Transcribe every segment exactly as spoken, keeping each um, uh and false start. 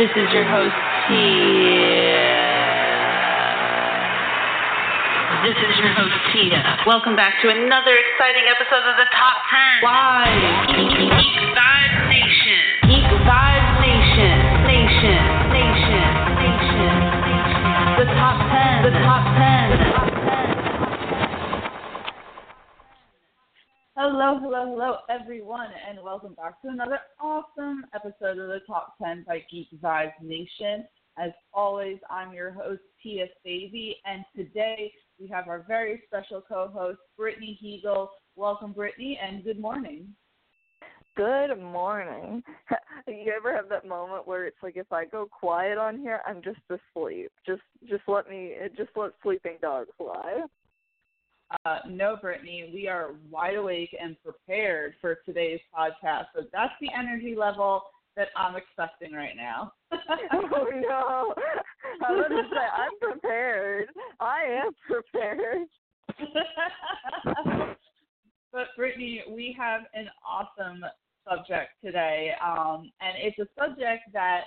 This is your host, Tia. This is your host, Tia. Welcome back to another exciting episode of the Top ten. Live. Geek Vibes Nation. Geek Vibes Nation. Nation. Nation. Nation. The Top ten. The Top ten. The Top ten. Hello, hello, hello, everyone, and welcome back to another awesome episode of the Top ten by Geek Vibes Nation. As always, I'm your host, Tia Savie, and today we have our very special co-host, Brittany Heagle. Welcome, Brittany, and good morning. Good morning. You ever have that moment where it's like, if I go quiet on here, I'm just asleep. Just, just let me, just let sleeping dogs lie. Uh, no, Brittany, we are wide awake and prepared for today's podcast. So that's the energy level that I'm expecting right now. Oh, no. I was going to say, I'm prepared. I am prepared. But, Brittany, we have an awesome subject today. Um, and it's a subject that,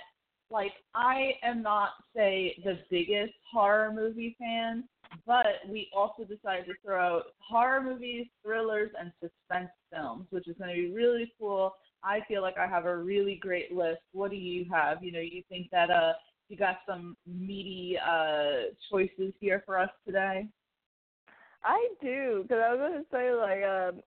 like, I am not, say, the biggest horror movie fan. But we also decided to throw out horror movies, thrillers, and suspense films, which is going to be really cool. I feel like I have a really great list. What do you have? You know, you think that uh, you got some meaty uh, choices here for us today? I do, because I was going to say, like, um,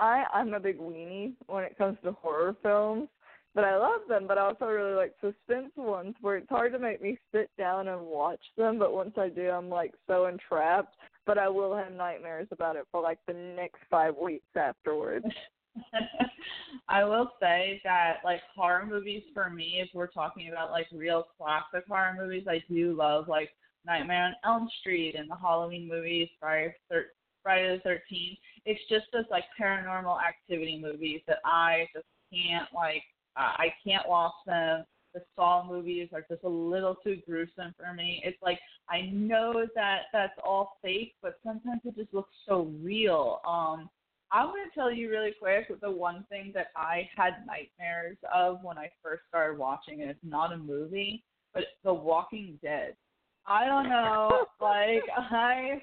I, I'm a big weenie when it comes to horror films. But I love them, but I also really like suspense ones where it's hard to make me sit down and watch them. But once I do, I'm, like, so entrapped. But I will have nightmares about it for, like, the next five weeks afterwards. I will say that, like, horror movies for me, if we're talking about, like, real classic horror movies, I do love, like, Nightmare on Elm Street and the Halloween movies, Friday the thirteenth. It's just those, like, paranormal activity movies that I just can't, like, Uh, I can't watch them. The Saw movies are just a little too gruesome for me. It's like, I know that that's all fake, but sometimes it just looks so real. Um, I'm going to tell you really quick the one thing that I had nightmares of when I first started watching it. It's not a movie, but it's The Walking Dead. I don't know, like, I...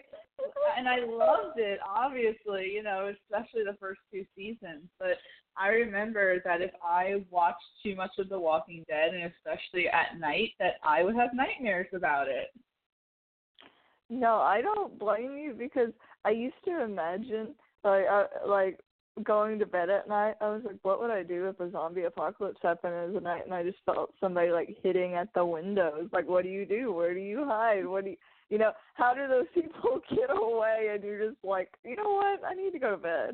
And I loved it, obviously, you know, especially the first two seasons. But I remember that if I watched too much of The Walking Dead, and especially at night, that I would have nightmares about it. No, I don't blame you, because I used to imagine, like, I, like going to bed at night, I was like, what would I do if a zombie apocalypse happened as a night? And I just felt somebody, like, hitting at the windows. Like, what do you do? Where do you hide? What do you... You know, how do those people get away? And you're just like, you know what? I need to go to bed.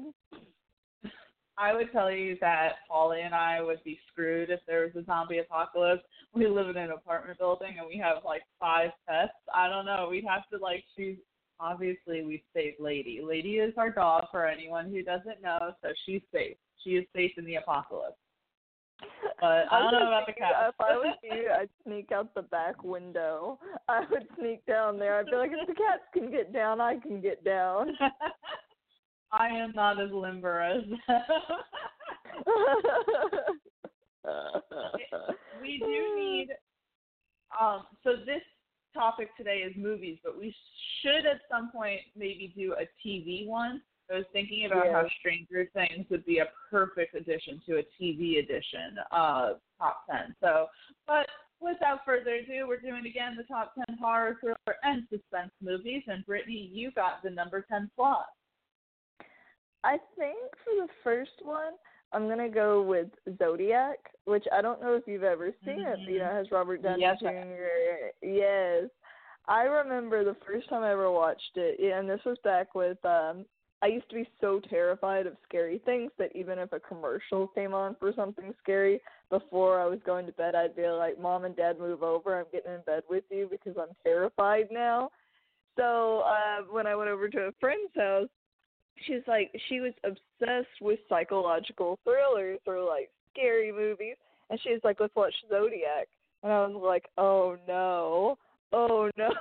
I would tell you that Paulie and I would be screwed if there was a zombie apocalypse. We live in an apartment building and we have, like, five pets. I don't know. We'd have to, like, choose. Obviously, we save Lady. Lady is our dog for anyone who doesn't know, so she's safe. She is safe in the apocalypse. But I don't know about the cat. If I was you, I'd sneak out the back window. I would sneak down there. I'd be like, if the cats can get down, I can get down. I am not as limber as them. We do need... Um, so this topic today is movies, but we should at some point maybe do a T V one. I was thinking about yeah. how Stranger Things would be a perfect addition to a T V edition of Top ten. So, but without further ado, we're doing, again, the Top ten horror, thriller, and suspense movies. And, Brittany, you got the number ten slot. I think for the first one, I'm going to go with Zodiac, which I don't know if you've ever seen mm-hmm. it. You know, it has Robert Downey yes, Junior I- yes. I remember the first time I ever watched it, and this was back with... um I used to be so terrified of scary things that even if a commercial came on for something scary, before I was going to bed, I'd be like, Mom and Dad, move over. I'm getting in bed with you because I'm terrified now. So uh, when I went over to a friend's house, she's like, she was obsessed with psychological thrillers or, like, scary movies. And she was like, let's watch Zodiac. And I was like, oh, no. Oh, no.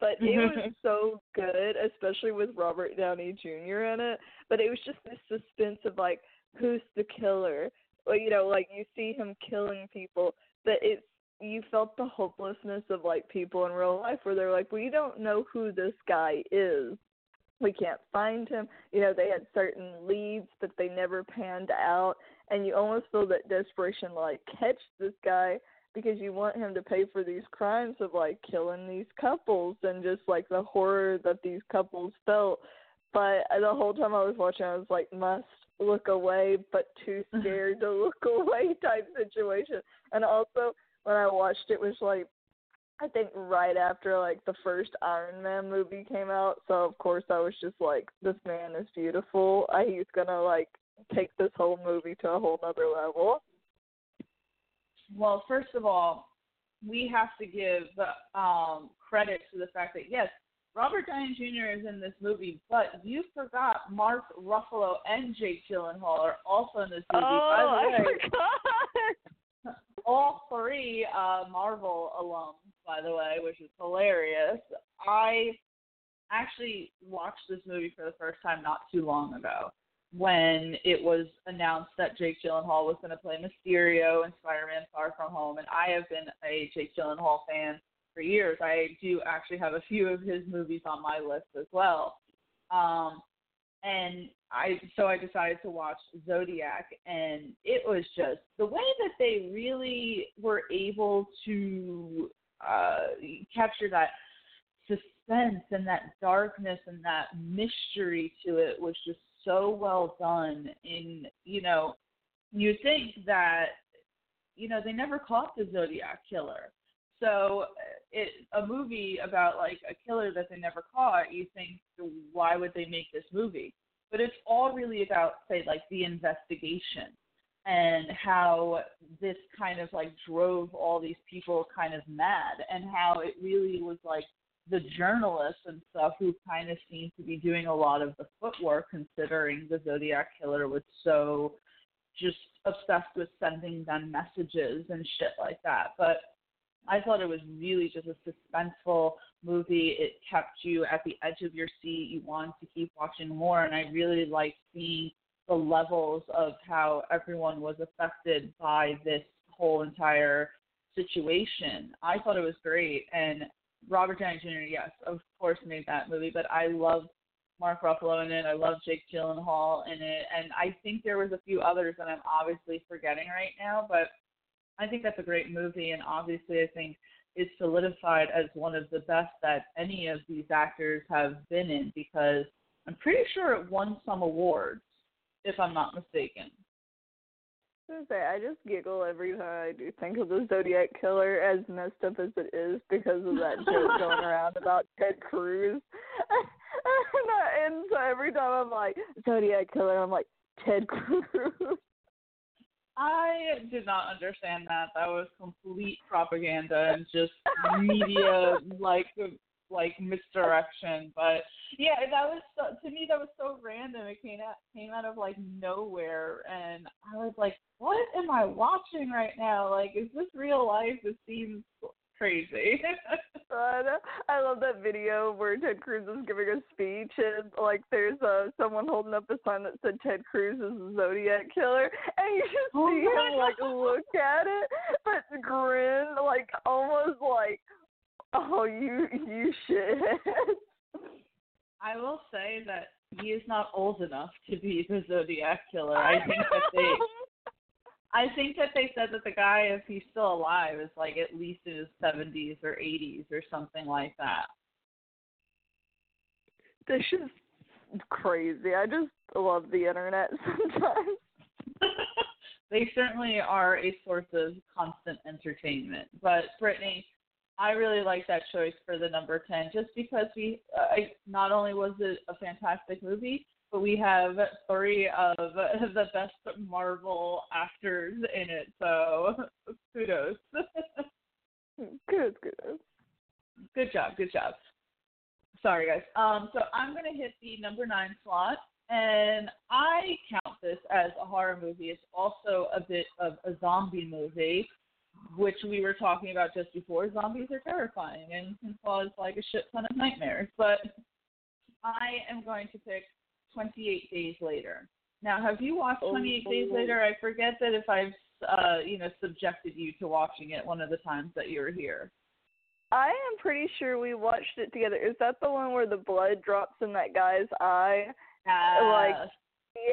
But it was so good, especially with Robert Downey Junior in it. But it was just this suspense of, like, who's the killer? you know, like, you see him killing people, but it's, you felt the hopelessness of, like, people in real life where they're like, well, you don't know who this guy is. We can't find him. You know, they had certain leads, but they never panned out. And you almost feel that desperation, like, catch this guy because you want him to pay for these crimes of, like, killing these couples and just, like, the horror that these couples felt. But the whole time I was watching, I was like, must look away, but too scared to look away type situation. And also, when I watched it, was like, I think right after, like, the first Iron Man movie came out. So, of course, I was just like, this man is beautiful. I, he's going to, like, take this whole movie to a whole other level. Well, first of all, we have to give um, credit to the fact that, yes, Robert Downey Junior is in this movie, but you forgot Mark Ruffalo and Jake Gyllenhaal are also in this movie. Oh, by the way, I forgot! All three uh, Marvel alums, by the way, which is hilarious. I actually watched this movie for the first time not too long ago when it was announced that Jake Gyllenhaal was going to play Mysterio in Spider-Man Far From Home, and I have been a Jake Gyllenhaal fan for years. I do actually have a few of his movies on my list as well. Um, and I so I decided to watch Zodiac, and it was just the way that they really were able to uh, capture that suspense and that darkness and that mystery to it was just so well done. And, you know, you think that, you know, they never caught the Zodiac killer. So it, a movie about, like, a killer that they never caught, you think, why would they make this movie? But it's all really about, say, like, the investigation and how this kind of, like, drove all these people kind of mad and how it really was, like, the journalists and stuff who kind of seemed to be doing a lot of the footwork, considering the Zodiac killer was so just obsessed with sending them messages and shit like that. But I thought it was really just a suspenseful movie. It kept you at the edge of your seat. You wanted to keep watching more, and I really liked seeing the levels of how everyone was affected by this whole entire situation. I thought it was great, and Robert Downey Junior, yes, of course, made that movie, but I loved Mark Ruffalo in it. I loved Jake Gyllenhaal in it, and I think there was a few others that I'm obviously forgetting right now, but I think that's a great movie, and obviously I think it's solidified as one of the best that any of these actors have been in, because I'm pretty sure it won some awards, if I'm not mistaken. I just giggle every time I do think of the Zodiac Killer, as messed up as it is, because of that joke going around about Ted Cruz. and, I, and so every time I'm like, Zodiac Killer, I'm like, Ted Cruz. I did not understand that. That was complete propaganda and just media, like, like misdirection. But, yeah, that was so, to me, that was so random. It came out, came out of, like, nowhere. And I was like, what am I watching right now? Like, is this real life? This seems crazy. I love that video where Ted Cruz is giving a speech, and, like, there's uh, someone holding up a sign that said Ted Cruz is the Zodiac Killer, and you just oh see him, like, look at it, but grin, like, almost like, oh, you, you shithead. I will say that he is not old enough to be the Zodiac Killer. I think that they... I think that they said that the guy, if he's still alive, is, like, at least in his seventies or eighties or something like that. This is crazy. I just love the internet sometimes. They certainly are a source of constant entertainment. But, Brittany, I really like that choice for the number ten, just because we uh, not only was it a fantastic movie, but we have three of the best Marvel actors in it, so kudos. Good, kudos. Good job, good job. Sorry, guys. Um, so I'm going to hit the number nine slot, and I count this as a horror movie. It's also a bit of a zombie movie, which we were talking about just before. Zombies are terrifying and can cause, like, a shit ton of nightmares, but I am going to pick twenty-eight Days Later. Now, have you watched twenty-eight Days Later? I forget that if I've, uh, you know, subjected you to watching it one of the times that you were here. I am pretty sure we watched it together. Is that the one where the blood drops in that guy's eye? Uh, like,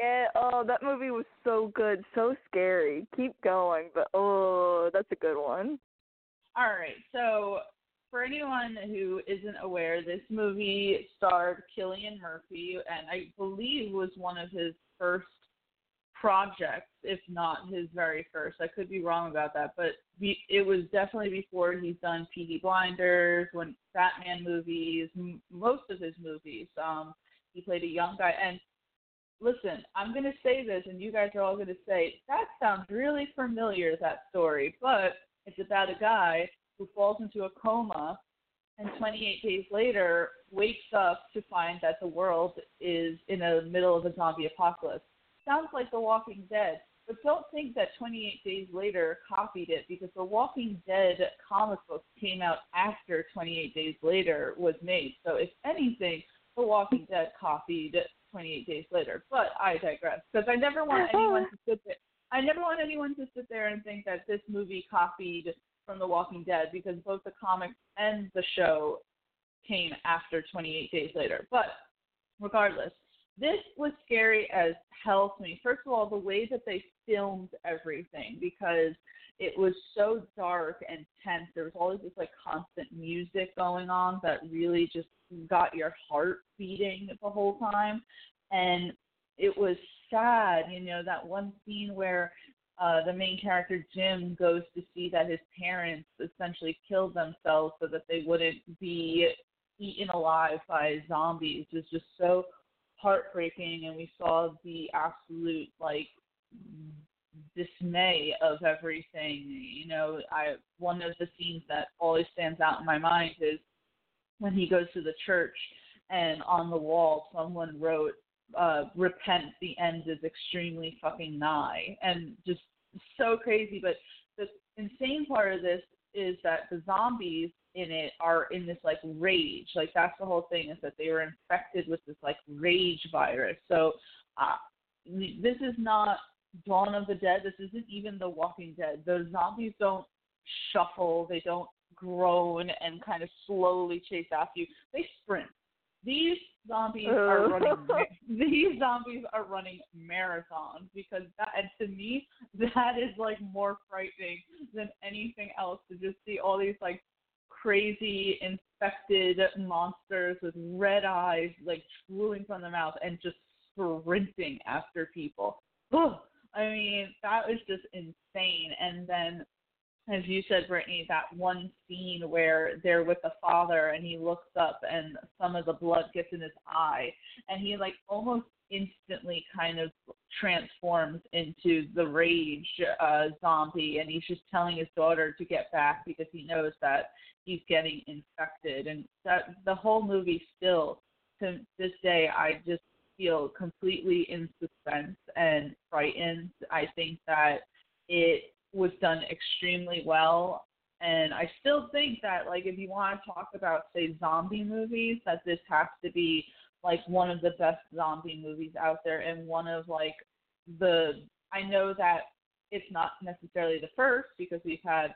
yeah, oh, that movie was so good, so scary. Keep going, but, oh, that's a good one. All right, so for anyone who isn't aware, this movie starred Cillian Murphy, and I believe was one of his first projects, if not his very first. I could be wrong about that, but be, it was definitely before he's done Peaky Blinders, when Batman movies, m- most of his movies. Um, he played a young guy, and listen, I'm going to say this, and you guys are all going to say, that sounds really familiar, that story, but it's about a guy who falls into a coma and twenty-eight days later wakes up to find that the world is in the middle of a zombie apocalypse. Sounds like The Walking Dead, but don't think that twenty-eight Days Later copied it, because The Walking Dead comic book came out after twenty-eight Days Later was made. So if anything, The Walking Dead copied twenty-eight Days Later, but I digress, because I never want anyone to sit there. I never want anyone to sit there and think that this movie copied from The Walking Dead, because both the comics and the show came after twenty-eight Days Later. But regardless, this was scary as hell to me. First of all, the way that they filmed everything, because it was so dark and tense. There was always this like constant music going on that really just got your heart beating the whole time. And it was sad, you know, that one scene where uh, the main character, Jim, goes to see that his parents essentially killed themselves so that they wouldn't be eaten alive by zombies. It was just so heartbreaking, and we saw the absolute like dismay of everything. You know, I one of the scenes that always stands out in my mind is when he goes to the church, and on the wall someone wrote, uh, "Repent, the end is extremely fucking nigh," and just so crazy. But the insane part of this is that the zombies in it are in this like rage. Like, that's the whole thing, is that they were infected with this like rage virus. So uh, this is not Dawn of the Dead. This isn't even The Walking Dead. Those zombies don't shuffle. They don't groan and kind of slowly chase after you. They sprint. These zombies are running. These zombies are running marathons, because that, and to me, that is like more frightening than anything else, to just see all these like crazy infected monsters with red eyes, like drooling from the mouth, and just sprinting after people. Ugh. I mean, that was just insane. And then, as you said, Brittany, that one scene where they're with the father and he looks up and some of the blood gets in his eye, and he like almost instantly kind of transforms into the rage uh, zombie, and he's just telling his daughter to get back because he knows that he's getting infected. And that the whole movie still, to this day, I just feel completely in suspense and frightened. I think that it was done extremely well, and I still think that, like, if you want to talk about, say, zombie movies, that this has to be like one of the best zombie movies out there, and one of like the, I know that it's not necessarily the first, because we've had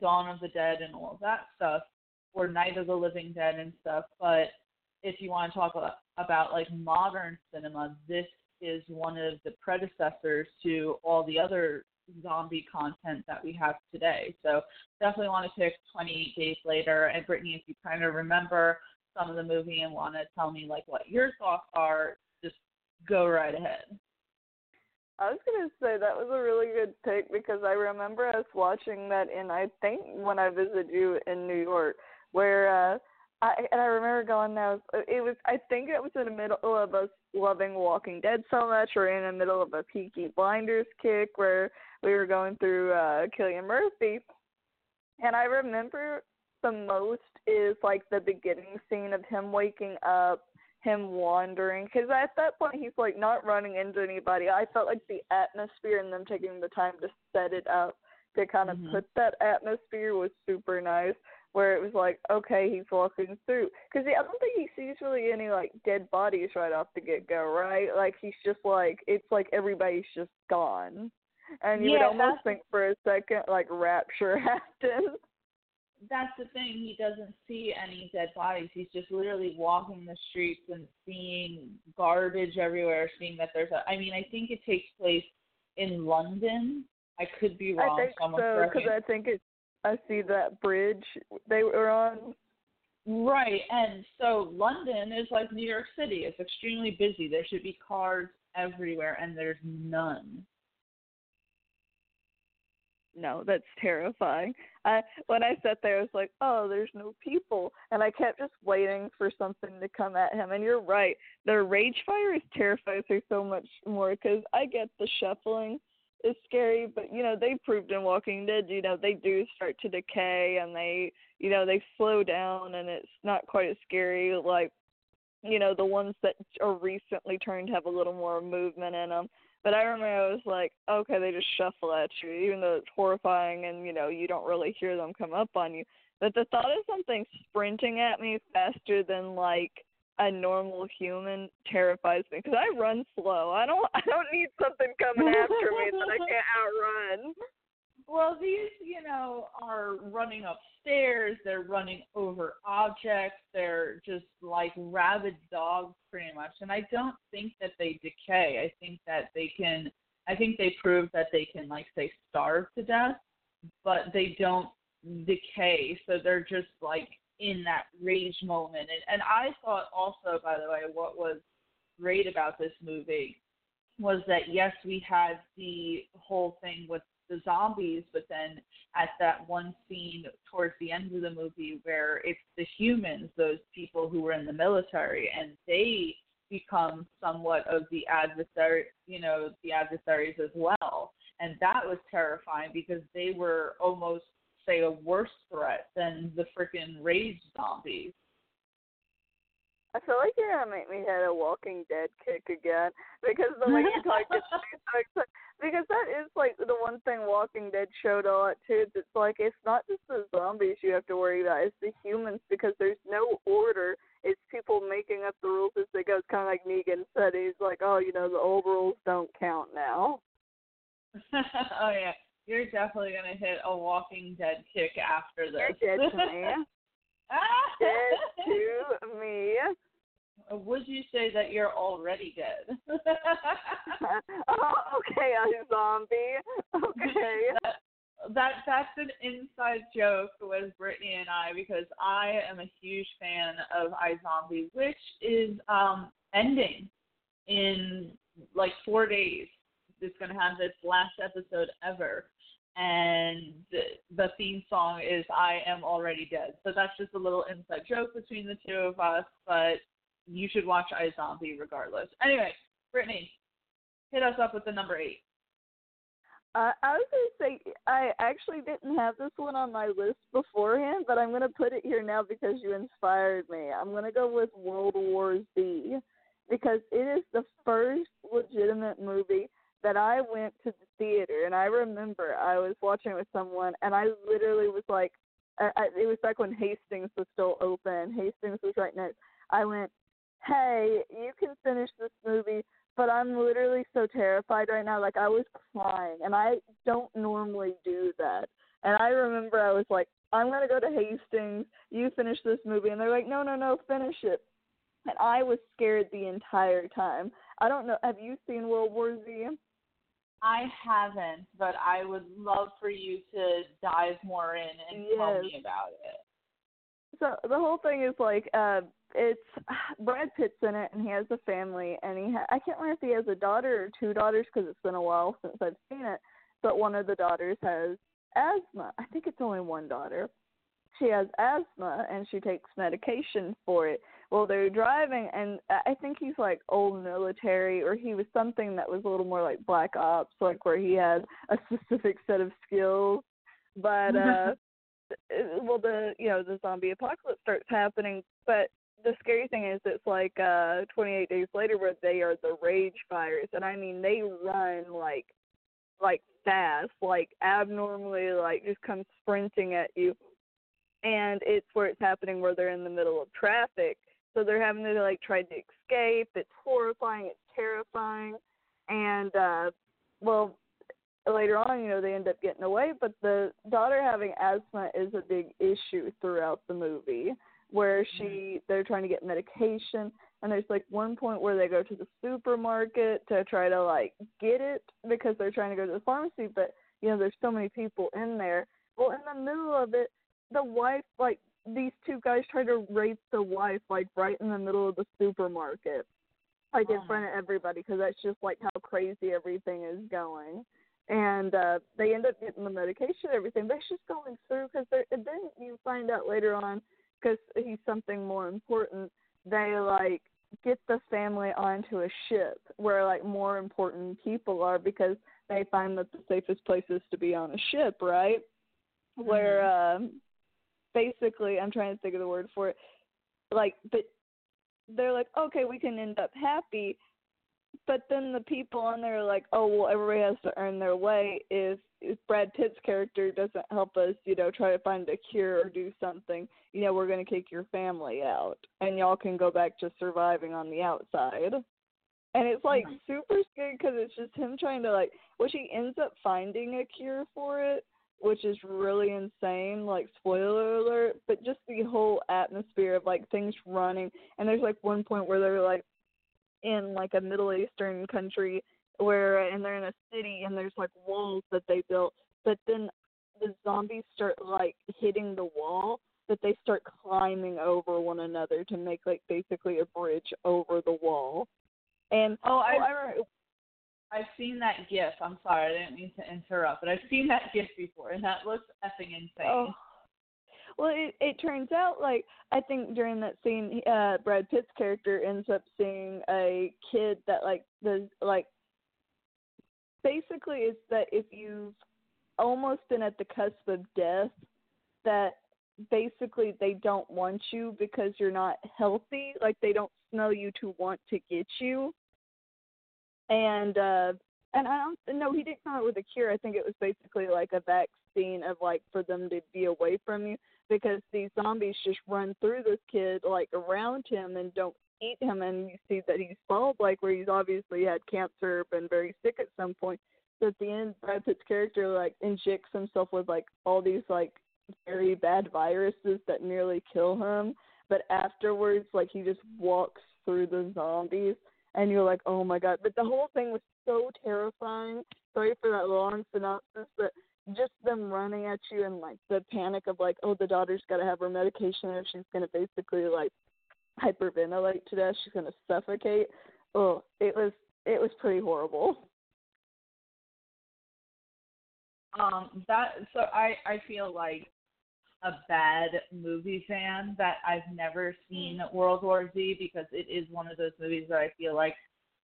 Dawn of the Dead and all of that stuff, or Night of the Living Dead and stuff, but if you want to talk about, about like modern cinema, this is one of the predecessors to all the other zombie content that we have today. So definitely want to pick twenty-eight Days Later. And Brittany, if you kind of remember some of the movie and want to tell me like what your thoughts are, just go right ahead. I was going to say that was a really good pick, because I remember us watching that in, I think, when I visited you in New York, where uh, I, and I remember going there, it was, I think it was in the middle of us loving Walking Dead so much, or in the middle of a Peaky Blinders kick, where we were going through uh, Cillian Murphy. And I remember the most is like the beginning scene of him waking up, him wandering, because at that point he's like not running into anybody. I felt like the atmosphere and them taking the time to set it up to kind of mm-hmm. put that atmosphere was super nice. where it was like, okay, he's walking through. Because I don't think he sees really any, like, dead bodies right off the get-go, right? Like, he's just, like, it's like everybody's just gone. And you yeah, would almost think for a second, like, rapture happened. That's the thing. He doesn't see any dead bodies. He's just literally walking the streets and seeing garbage everywhere, seeing that there's a... I mean, I think it takes place in London. I could be wrong. I think Someone so, because I think it's... I see that bridge they were on. Right, and so London is like New York City. It's extremely busy. There should be cars everywhere, and there's none. No, that's terrifying. I, when I sat there, I was like, oh, there's no people. And I kept just waiting for something to come at him. And you're right. The rage fire is terrifying me so much more because I get the shuffling. It's scary, but, you know, they proved in Walking Dead, you know, they do start to decay and they, you know, they slow down and it's not quite as scary. Like, you know, the ones that are recently turned have a little more movement in them. But I remember I was like, okay, they just shuffle at you, even though it's horrifying and, you know, you don't really hear them come up on you. But the thought of something sprinting at me faster than, like, a normal human terrifies me because I run slow. I don't I don't need something coming after me that I can't outrun. Well, these, you know, are running upstairs. They're running over objects. They're just like rabid dogs pretty much. And I don't think that they decay. I think that they can, I think they prove that they can, like, say, starve to death, but they don't decay. So they're just like in that rage moment. And, and I thought also, by the way, what was great about this movie was that, yes, we had the whole thing with the zombies, but then at that one scene towards the end of the movie where it's the humans, those people who were in the military, and they become somewhat of the adversary, you know, the adversaries as well. And that was terrifying because they were almost, say, a worse threat than the freaking rage zombies. I feel like you're gonna make me hit a Walking Dead kick again because the way you talk is so exciting. Because that is, like, the one thing Walking Dead showed a lot too. It's like it's not just the zombies you have to worry about; it's the humans because there's no order. It's people making up the rules as they go. It's kind of like Negan said. He's like, "Oh, you know, the old rules don't count now." Oh yeah. You're definitely going to hit a Walking Dead kick after this. You're dead to me. Dead to me. Would you say that you're already dead? Oh, okay, a zombie. Okay. that, that That's an inside joke with Brittany and I because I am a huge fan of iZombie, which is um, ending in like four days. It's going to have its last episode ever. And the theme song is I Am Already Dead. So that's just a little inside joke between the two of us, but you should watch iZombie regardless. Anyway, Brittany, hit us up with the number eight. Uh, I was going to say, I actually didn't have this one on my list beforehand, but I'm going to put it here now because you inspired me. I'm going to go with World War Z because it is the first legitimate movie that I went to the theater, and I remember I was watching it with someone, and I literally was like, I, I, it was back when Hastings was still open. Hastings was right next. I went, hey, you can finish this movie, but I'm literally so terrified right now. Like, I was crying, and I don't normally do that. And I remember I was like, I'm going to go to Hastings. You finish this movie. And they're like, no, no, no, finish it. And I was scared the entire time. I don't know. Have you seen World War Z? I haven't, but I would love for you to dive more in and yes. tell me about it. So the whole thing is like, uh, it's Brad Pitt's in it, and he has a family, and he ha- I can't remember if he has a daughter or two daughters because it's been a while since I've seen it, but one of the daughters has asthma. I think it's only one daughter. She has asthma, and she takes medication for it. Well, they're driving, and I think he's, like, old military, or he was something that was a little more like Black Ops, like where he had a specific set of skills. But, uh, well, the, you know, the zombie apocalypse starts happening. But the scary thing is it's like uh, twenty-eight Days Later where they are the rage fires. And, I mean, they run, like, like fast, like abnormally, like just come sprinting at you. and it's where it's happening where they're in the middle of traffic. So they're having to, like, try to escape. It's horrifying. It's terrifying. And, uh, well, later on, you know, they end up getting away. But the daughter having asthma is a big issue throughout the movie where she they're trying to get medication. And there's, like, one point where they go to the supermarket to try to, like, get it because they're trying to go to the pharmacy. But, you know, there's so many people in there. Well, in the middle of it, the wife, like, these two guys try to rape the wife, like, right in the middle of the supermarket, like, oh. in front of everybody, because that's just, like, how crazy everything is going. And uh, they end up getting the medication and everything, but it's just going through, because then you find out later on, because he's something more important, they, like, get the family onto a ship where, like, more important people are, because they find that the safest place is to be on a ship, right? Mm-hmm. Where, um, basically, I'm trying to think of the word for it, like, but they're like, okay, we can end up happy, but then the people on there are like, oh, well, everybody has to earn their way if, if Brad Pitt's character doesn't help us, you know, try to find a cure or do something, you know, we're going to kick your family out, and y'all can go back to surviving on the outside. And it's, like, super scary because it's just him trying to, like, well, she ends up finding a cure for it, which is really insane, like, spoiler alert, but just the whole atmosphere of, like, things running. And there's, like, one point where they're, like, in, like, a Middle Eastern country where, and they're in a city, and there's, like, walls that they built, but then the zombies start, like, hitting the wall, but they start climbing over one another to make, like, basically a bridge over the wall. And, oh, I remember... I've seen that GIF. I'm sorry, I didn't mean to interrupt, but I've seen that GIF before, and that looks effing insane. Oh. Well, it, it turns out, like, I think during that scene, uh, Brad Pitt's character ends up seeing a kid that, like, does, like, basically it's that if you've almost been at the cusp of death, that basically they don't want you because you're not healthy. Like, they don't smell you to want to get you. And, uh, and I don't, no, he didn't come up with a cure. I think it was basically like a vaccine of, like, for them to be away from you, because these zombies just run through this kid, like, around him and don't eat him. And you see that he's bald, like, where he's obviously had cancer, been very sick at some point. So at the end, Brad Pitt's character, like, injects himself with, like, all these, like, very bad viruses that nearly kill him. But afterwards, like, he just walks through the zombies. And you're like, oh, my God. But the whole thing was so terrifying. Sorry for that long synopsis, but just them running at you and, like, the panic of, like, oh, the daughter's got to have her medication or she's going to basically, like, hyperventilate to death. She's going to suffocate. Oh, it was it was pretty horrible. Um, that so I, I feel like a bad movie fan that I've never seen World War Z, because it is one of those movies that I feel like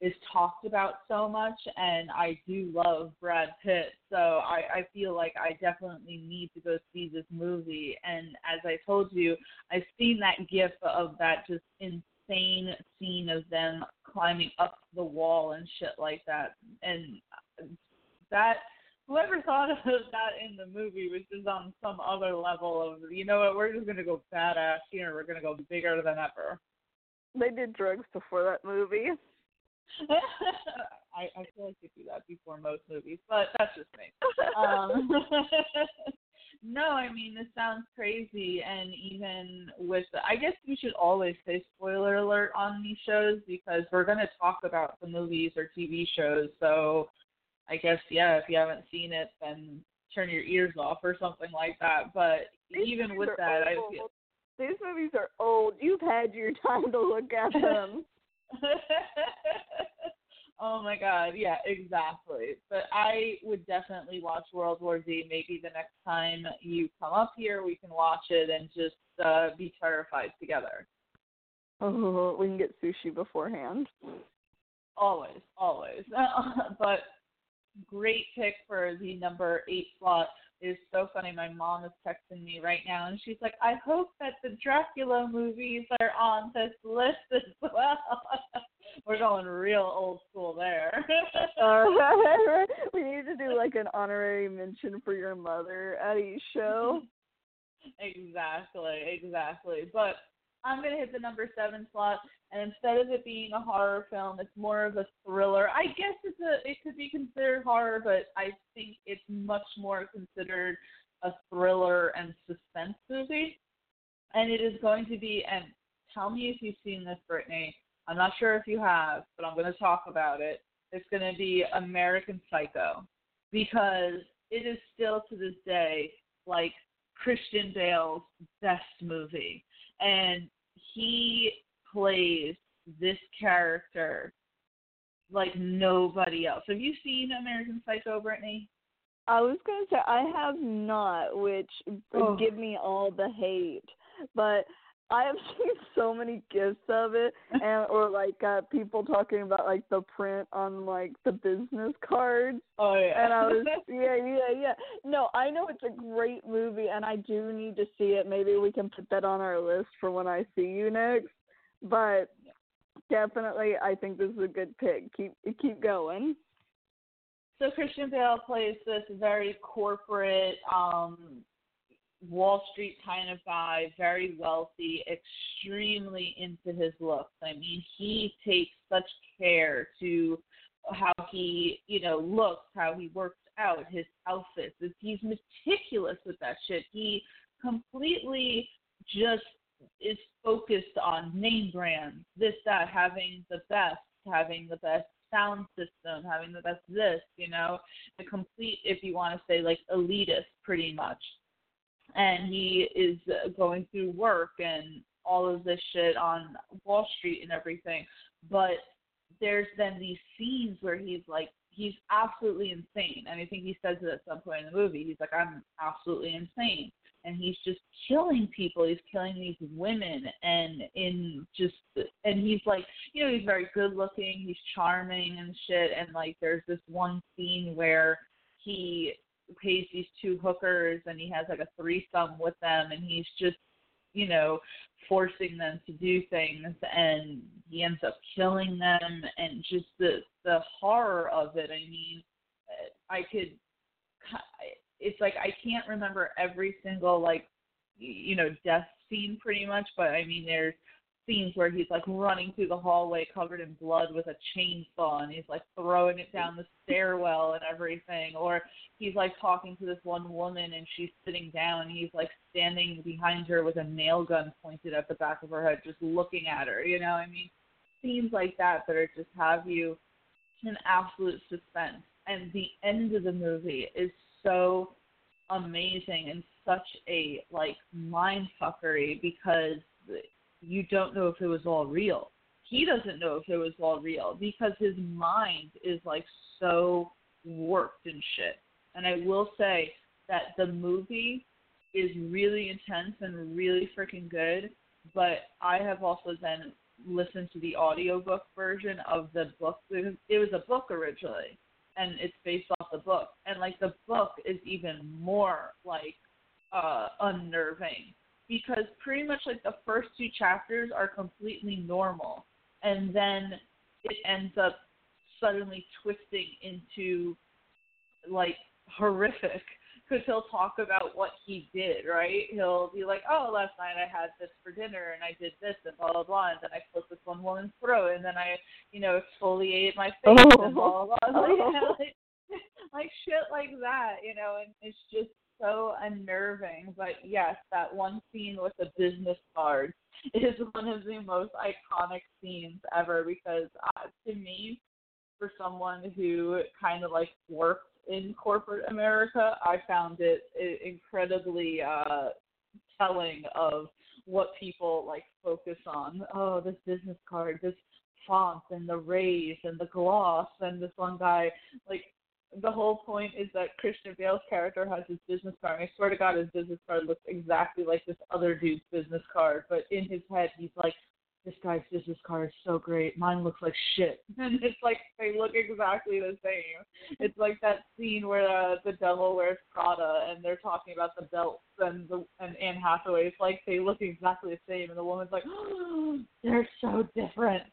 is talked about so much, and I do love Brad Pitt, so I, I feel like I definitely need to go see this movie. And as I told you, I've seen that GIF of that just insane scene of them climbing up the wall and shit like that, and that whoever thought of that in the movie was just on some other level of, you know what, we're just going to go badass here. We're going to go bigger than ever. They did drugs before that movie. I, I feel like they do that before most movies, but that's just me. Um, no, I mean, this sounds crazy. And even with, the, I guess you should always say spoiler alert on these shows, because we're going to talk about the movies or T V shows. So I guess, yeah, if you haven't seen it, then turn your ears off or something like that. But these even with that, I feel... These movies are old. You've had your time to look at them. Oh, my God. Yeah, exactly. But I would definitely watch World War Z. Maybe the next time you come up here, we can watch it and just uh, be terrified together. Oh, we can get sushi beforehand. Always, always. But... great pick for the number eight slot. It is so funny. My mom is texting me right now, and she's like, I hope that the Dracula movies are on this list as well. We're going real old school there. uh, we need to do, like, an honorary mention for your mother at each show. Exactly, exactly. But I'm going to hit the number seven slot, and instead of it being a horror film, it's more of a thriller. I guess it's a, it could be considered horror, but I think it's much more considered a thriller and suspense movie. And it is going to be, and tell me if you've seen this, Brittany. I'm not sure if you have, but I'm going to talk about it. It's going to be American Psycho, because it is still to this day like Christian Bale's best movie. And he plays this character like nobody else. Have you seen American Psycho, Brittany? I was going to say I have not, which oh. give me all the hate. But I have seen so many gifs of it, and or like uh, people talking about like the print on like the business cards. Oh yeah. And I was yeah yeah yeah. No, I know it's a great movie, and I do need to see it. Maybe we can put that on our list for when I see you next. But definitely, I think this is a good pick. Keep keep going. So Christian Bale plays this very corporate, um, Wall Street kind of guy, very wealthy, extremely into his looks. I mean, he takes such care to how he, you know, looks, how he works out, his outfits. He's meticulous with that shit. He completely just is focused on name brands, this, that, having the best, having the best sound system, having the best this, you know, the complete, if you want to say, like elitist pretty much. And he is going through work and all of this shit on Wall Street and everything. But there's then these scenes where he's like, he's absolutely insane. And I think he says it at some point in the movie. He's like, I'm absolutely insane. And he's just killing people. He's killing these women. And in just, and he's like, you know, he's very good looking. He's charming and shit. And like, there's this one scene where he pays these two hookers and he has like a threesome with them, and he's just, you know, forcing them to do things, and he ends up killing them. And just the the horror of it, I mean, I could, it's like I can't remember every single like, you know, death scene pretty much, but I mean there's scenes where he's like running through the hallway covered in blood with a chainsaw, and he's like throwing it down the stairwell and everything. Or he's like talking to this one woman and she's sitting down, and he's like standing behind her with a nail gun pointed at the back of her head, just looking at her, you know, I mean, scenes like that that are just have you in absolute suspense. And the end of the movie is so amazing and such a like mindfuckery, because you don't know if it was all real. He doesn't know if it was all real because his mind is like so warped and shit. And I will say that the movie is really intense and really freaking good, but I have also then listened to the audiobook version of the book. It was a book originally, and it's based off the book. And like the book is even more like uh, unnerving, because pretty much like the first two chapters are completely normal, and then it ends up suddenly twisting into like horrific, because he'll talk about what he did, right? He'll be like, oh, last night I had this for dinner, and I did this, and blah, blah, blah, and then I slit this one woman's throat, and then I, you know, exfoliated my face, oh. and blah, blah, blah. Oh. Yeah, like, like shit like that, you know, and it's just so unnerving. But yes, that one scene with the business card is one of the most iconic scenes ever, because uh, to me, for someone who kind of like worked in corporate America, I found it incredibly uh, telling of what people like focus on. Oh, this business card, this font and the rays and the gloss and this one guy, like, the whole point is that Christian Bale's character has his business card, and I swear to God his business card looks exactly like this other dude's business card, but in his head he's like, this guy's business card is so great, mine looks like shit. And it's like they look exactly the same. It's like that scene where uh, the devil wears Prada, and they're talking about the belts, and the, and Anne Hathaway, it's like they look exactly the same, and the woman's like, oh, they're so different.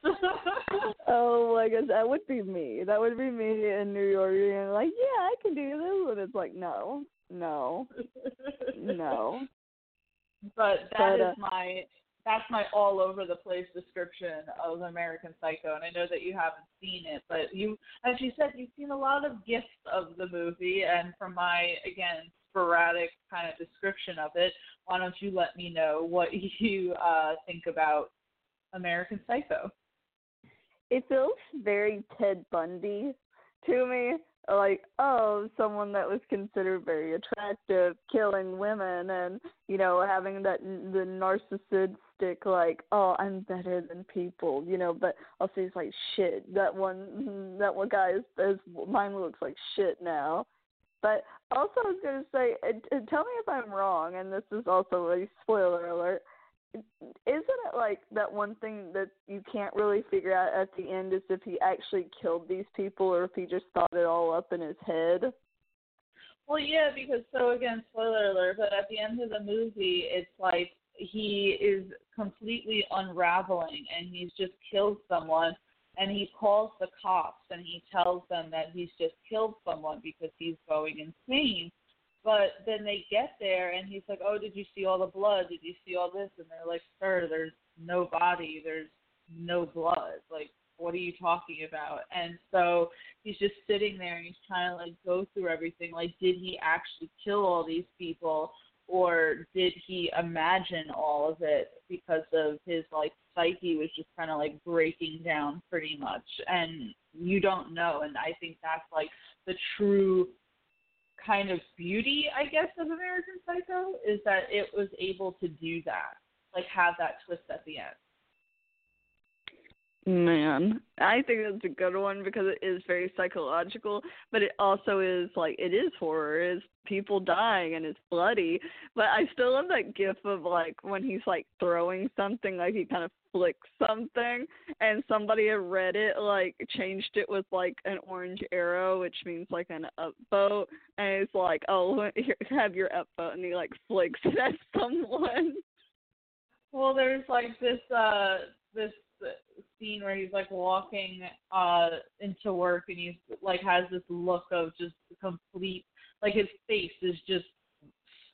Oh my gosh, that would be me. That would be me in New York, and like, yeah, I can do this, and it's like, no, no, no. But that but, uh, is my that's my all over the place description of American Psycho, and I know that you haven't seen it, but you, as you said, you've seen a lot of gifs of the movie, and from my, again, sporadic kind of description of it, why don't you let me know what you uh, think about American Psycho? It feels very Ted Bundy to me, like, oh, someone that was considered very attractive, killing women, and, you know, having that the narcissistic, like, oh, I'm better than people, you know, but also he's like, shit, that one, that one guy, is, is, mine looks like shit now. But also I was going to say, tell me if I'm wrong, and this is also a spoiler alert, isn't it like that one thing that you can't really figure out at the end is if he actually killed these people or if he just thought it all up in his head? Well, yeah, because, so again, spoiler alert, but at the end of the movie, it's like he is completely unraveling and he's just killed someone, and he calls the cops and he tells them that he's just killed someone because he's going insane. But then they get there, and he's like, oh, did you see all the blood? Did you see all this? And they're like, sir, there's no body. There's no blood. Like, what are you talking about? And so he's just sitting there, and he's trying to, like, go through everything. Like, did he actually kill all these people, or did he imagine all of it because of his, like, psyche was just kind of, like, breaking down pretty much? And you don't know, and I think that's, like, the true kind of beauty, I guess, of American Psycho is that it was able to do that, like have that twist at the end. Man, I think that's a good one because it is very psychological, but it also is like, it is horror, it's people dying and it's bloody, but I still love that gif of like when he's like throwing something, like he kind of flicks something and somebody had read it, like changed it with like an orange arrow, which means like an upvote, and it's like, oh, here, have your upvote, and he like flicks it at someone. Well, there's like this uh this scene where he's like walking uh into work and he's like has this look of just complete, like his face is just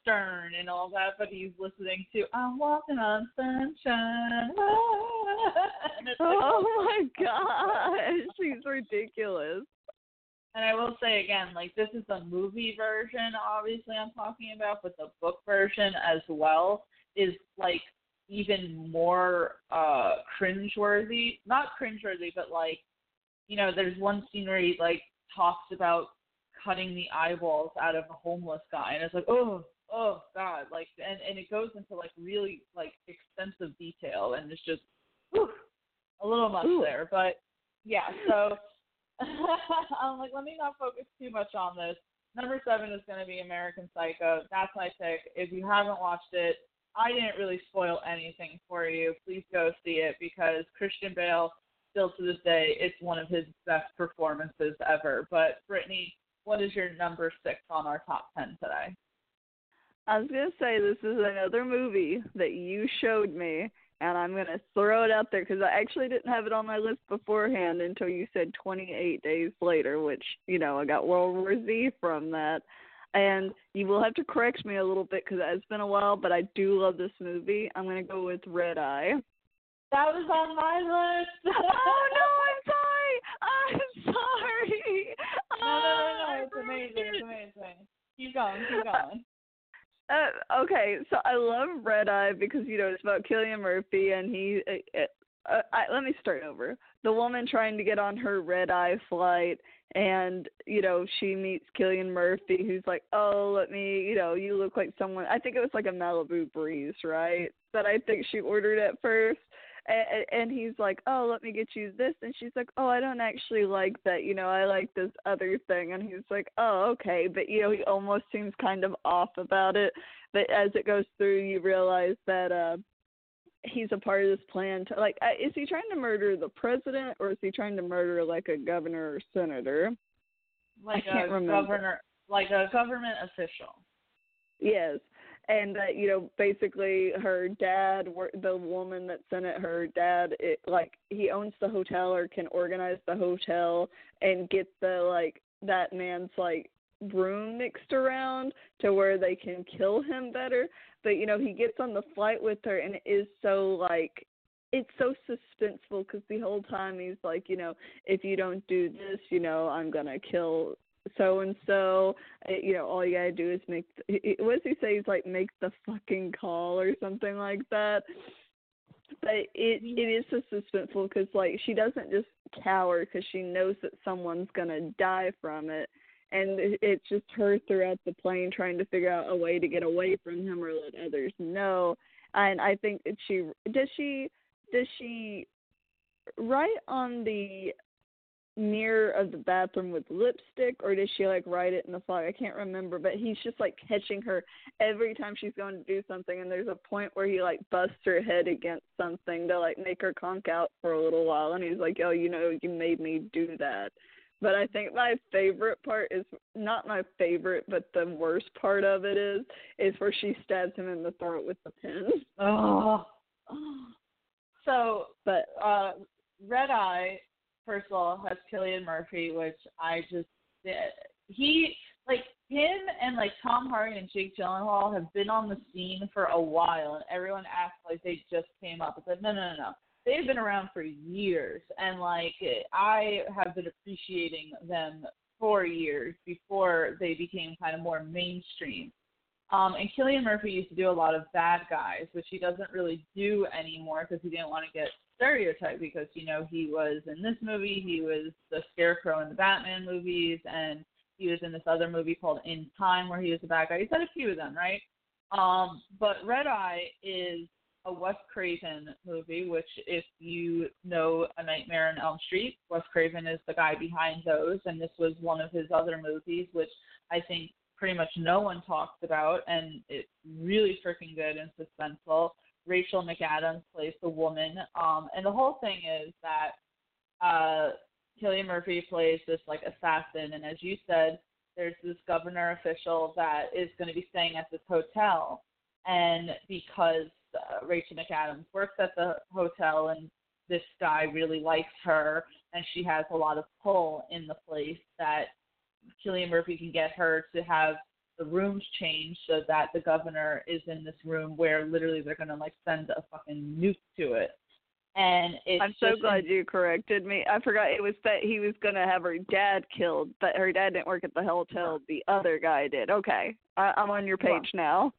stern and all that, but he's listening to I'm Walking on Sunshine. Oh my gosh, he's ridiculous. And I will say again, like this is the movie version, obviously I'm talking about, but the book version as well is like even more uh, cringeworthy. Not cringeworthy, but like, you know, there's one scene where he like talks about cutting the eyeballs out of a homeless guy, and it's like, oh, oh God, like, and, and it goes into like really like extensive detail, and it's just whew, a little much Ooh. there, but yeah. So I'm like, let me not focus too much on this. Number seven is going to be American Psycho. That's my pick. If you haven't watched it, I didn't really spoil anything for you. Please go see it because Christian Bale, still to this day, it's one of his best performances ever. But Brittany, what is your number six on our top ten today? I was going to say this is another movie that you showed me, and I'm going to throw it out there because I actually didn't have it on my list beforehand until you said twenty-eight days later, which, you know, I got World War Z from that. And you will have to correct me a little bit because it's been a while, but I do love this movie. I'm going to go with Red Eye. That was on my list. Oh, no, I'm sorry. I'm sorry. No, no, no, no. It's amazing. It's amazing. Keep going. Keep going. Uh, okay, so I love Red Eye because, you know, it's about Cillian Murphy, and he uh, uh, I, let me start over. The woman trying to get on her red-eye flight, and, you know, she meets Cillian Murphy, who's like, oh, let me, you know, you look like someone. I think it was like a Malibu Breeze, right, that I think she ordered at first. And he's like, oh, let me get you this. And she's like, oh, I don't actually like that. You know, I like this other thing. And he's like, oh, okay. But, you know, he almost seems kind of off about it. But as it goes through, you realize that uh, he's a part of this plan. To, like, is he trying to murder the president, or is he trying to murder, like, a governor or senator? Like I can't a remember. governor, like a government official. Yes. And that, you know, basically her dad, the woman that sent it, her dad, it, like, he owns the hotel or can organize the hotel and get the, like, that man's, like, room mixed around to where they can kill him better. But, you know, he gets on the flight with her, and it is so, like, it's so suspenseful because the whole time he's like, you know, if you don't do this, you know, I'm going to kill so-and-so. You know, all you got to do is make, the, what does he say? He's like, make the fucking call or something like that. But it, it is so suspenseful because, like, she doesn't just cower because she knows that someone's going to die from it. And it's just her throughout the plane trying to figure out a way to get away from him or let others know. And I think that she, does she, does she write on the mirror of the bathroom with lipstick, or does she, like, write it in the fog? I can't remember, but he's just, like, catching her every time she's going to do something, and there's a point where he, like, busts her head against something to, like, make her conk out for a little while, and he's like, oh, you know, you made me do that. But I think my favorite part is, not my favorite, but the worst part of it is, is where she stabs him in the throat with the pin. Oh. So, but uh, Red Eye, first of all, has Cillian Murphy, which I just did. He, like, him and, like, Tom Hardy and Jake Gyllenhaal have been on the scene for a while, and everyone acts like they just came up. It's like, no, no, no, no. They've been around for years, and, like, I have been appreciating them for years before they became kind of more mainstream. Um, and Cillian Murphy used to do a lot of bad guys, which he doesn't really do anymore because he didn't want to get stereotyped because, you know, he was in this movie, he was the Scarecrow in the Batman movies, and he was in this other movie called In Time where he was a bad guy. He's had a few of them, right? Um, but Red Eye is a Wes Craven movie, which if you know A Nightmare on Elm Street, Wes Craven is the guy behind those, and this was one of his other movies, which I think pretty much no one talks about, and it's really freaking good and suspenseful. Rachel McAdams plays the woman, um, and the whole thing is that uh, Cillian Murphy plays this, like, assassin, and as you said, there's this governor official that is going to be staying at this hotel, and because Uh, Rachel McAdams works at the hotel, and this guy really likes her, and she has a lot of pull in the place that Cillian Murphy can get her to have the rooms changed so that the governor is in this room where literally they're going to, like, send a fucking nuke to it. And it's I'm so glad in- you corrected me. I forgot it was that he was going to have her dad killed, but her dad didn't work at the hotel. The other guy did. Okay. I- I'm on your page yeah. now.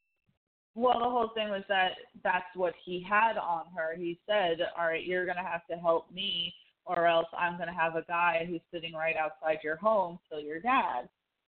Well, the whole thing was that that's what he had on her. He said, all right, you're going to have to help me or else I'm going to have a guy who's sitting right outside your home kill your dad.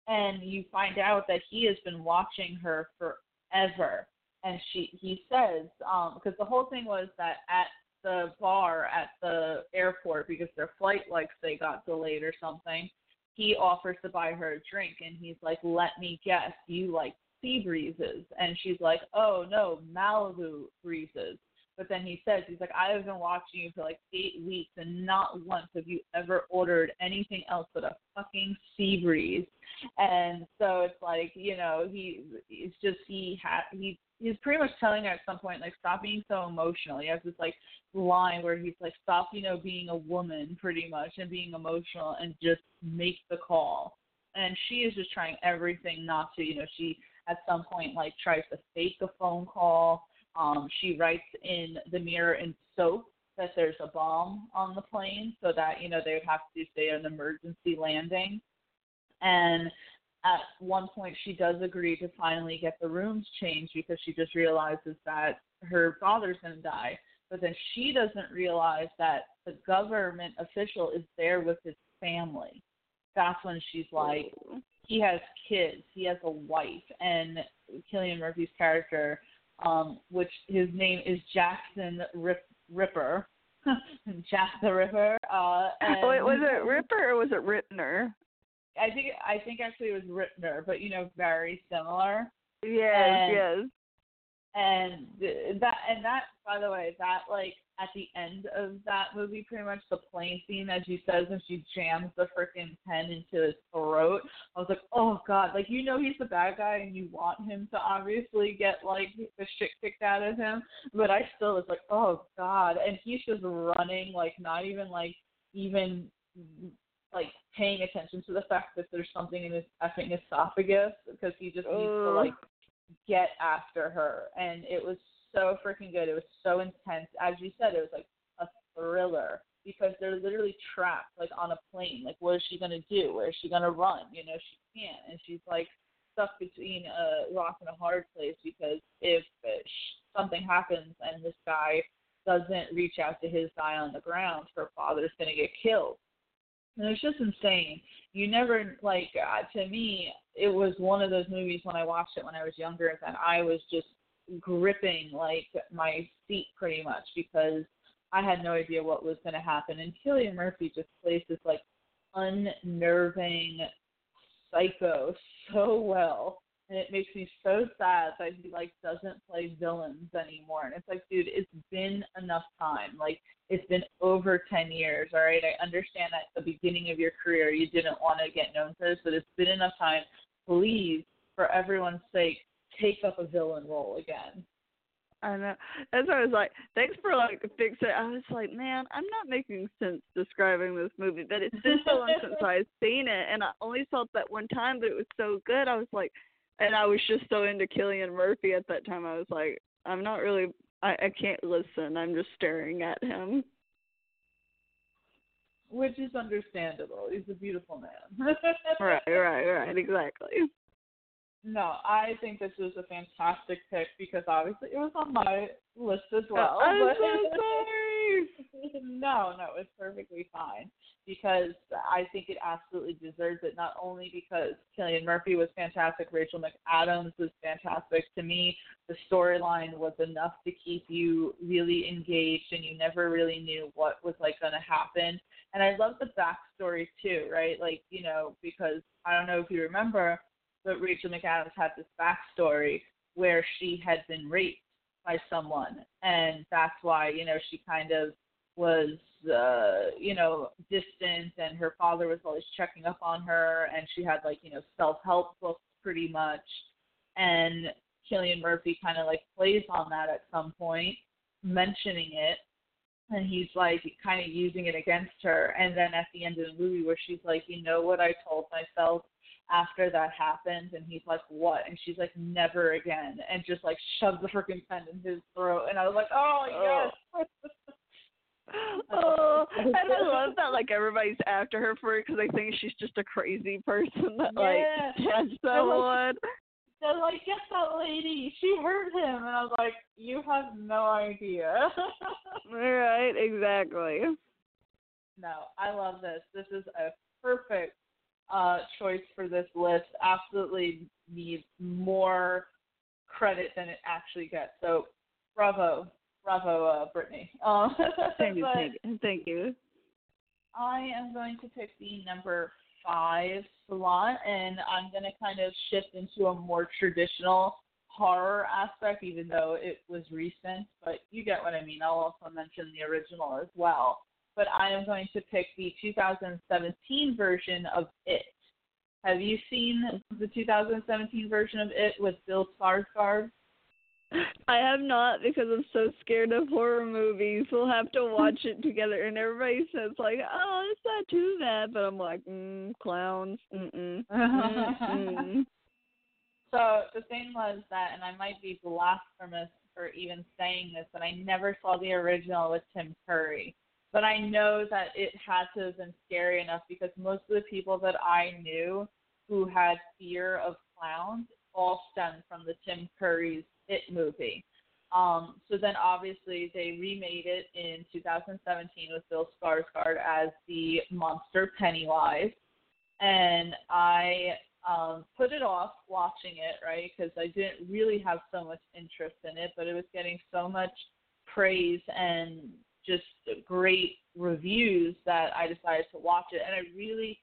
And you find out that he has been watching her forever. And she, he says, um, because the whole thing was that at the bar at the airport, because their flight, like, they got delayed or something, he offers to buy her a drink. And he's like, let me guess, you like sea breezes. And she's like, oh no, Malibu breezes. But then he says, he's like, I have been watching you for like eight weeks and not once have you ever ordered anything else but a fucking sea breeze. And so it's like, you know, he, it's just, he ha- he he's pretty much telling her at some point, like, stop being so emotional. He has this, like, line where he's like, stop, you know, being a woman pretty much and being emotional and just make the call. And she is just trying everything not to, you know, she at some point, like, tries to fake a phone call. Um, she writes in the mirror in soap that there's a bomb on the plane so that, you know, they would have to say an emergency landing. And at one point, she does agree to finally get the rooms changed because she just realizes that her father's going to die. But then she doesn't realize that the government official is there with his family. That's when she's like, he has kids, he has a wife, and Cillian Murphy's character, um, which his name is Jackson Rip- Ripper, Jack the Ripper. Uh, and oh, wait, was it Ripper or was it Rittner? I think I think actually it was Rittner, but, you know, very similar. Yes, and, yes. And that, and that, by the way, that, like, at the end of that movie, pretty much the plane scene, as she says, when she jams the freaking pen into his throat, I was like, oh, God. Like, you know he's the bad guy, and you want him to obviously get, like, the shit kicked out of him, but I still was like, oh, God. And he's just running, like, not even, like, even like paying attention to the fact that there's something in his effing esophagus, because he just needs to like get after her. And it was so freaking good. It was so intense. As you said, it was like a thriller, because they're literally trapped like on a plane. Like, what is she going to do? Where is she going to run? You know, she can't. And she's like stuck between a rock and a hard place, because if something happens and this guy doesn't reach out to his guy on the ground, her father's going to get killed. And it's just insane. You never, like, uh, to me, it was one of those movies when I watched it when I was younger that I was just gripping, like, my seat pretty much, because I had no idea what was going to happen. And Cillian Murphy just plays this, like, unnerving psycho so well. And it makes me so sad that he, like, doesn't play villains anymore. And it's like, dude, it's been enough time. Like, it's been over ten years, all right? I understand at the beginning of your career you didn't want to get known for this, but it's been enough time. Please, for everyone's sake, take up a villain role again. I know. That's why I was like, thanks for, like, fixing it. I was like, man, I'm not making sense describing this movie, but it's been so long since I've seen it, and I only saw it that one time, but it was so good. I was like... And I was just so into Cillian Murphy at that time. I was like, I'm not really, I, I can't listen. I'm just staring at him. Which is understandable. He's a beautiful man. Right, right, right. Exactly. No, I think this was a fantastic pick, because obviously it was on my list as well. I'm but... so sorry. No, no, it's perfectly fine, because I think it absolutely deserves it, not only because Cillian Murphy was fantastic, Rachel McAdams was fantastic. To me, the storyline was enough to keep you really engaged, and you never really knew what was, like, going to happen. And I love the backstory, too, right? Like, you know, because I don't know if you remember, but Rachel McAdams had this backstory where she had been raped by someone, and that's why, you know, she kind of was, uh, you know, distant, and her father was always checking up on her, and she had, like, you know, self-help books pretty much, and Cillian Murphy kind of, like, plays on that at some point, mentioning it, and he's, like, kind of using it against her, and then at the end of the movie where she's like, you know what I told myself after that happened, and he's like, what? And she's like, never again, and just, like, shoved the freaking pen in his throat, and I was like, oh, yes. Oh, and I love that, like, everybody's after her for it, because they think she's just a crazy person that, like, touched yeah. someone. They're like, get that lady, she hurt him, and I was like, you have no idea. Right, exactly. No, I love this. This is a perfect Uh, choice for this list. Absolutely needs more credit than it actually gets. So, bravo, bravo, uh, Brittany. Uh, thank you, thank you, thank you. I am going to pick the number five slot, and I'm going to kind of shift into a more traditional horror aspect, even though it was recent. But you get what I mean. I'll also mention the original as well. But I am going to pick the two thousand seventeen version of It. Have you seen the two thousand seventeen version of It with Bill Skarsgård? I have not, because I'm so scared of horror movies. We'll have to watch it together. And everybody says, like, oh, it's not too bad. But I'm like, mm, clowns, mm-mm, mm-mm. So the thing was that, and I might be blasphemous for even saying this, but I never saw the original with Tim Curry. But I know that it had to have been scary enough, because most of the people that I knew who had fear of clowns all stemmed from the Tim Curry's It movie. Um, so then obviously they remade it in two thousand seventeen with Bill Skarsgård as the monster Pennywise. And I um, put it off watching it, right, because I didn't really have so much interest in it, but it was getting so much praise and just great reviews that I decided to watch it. And I really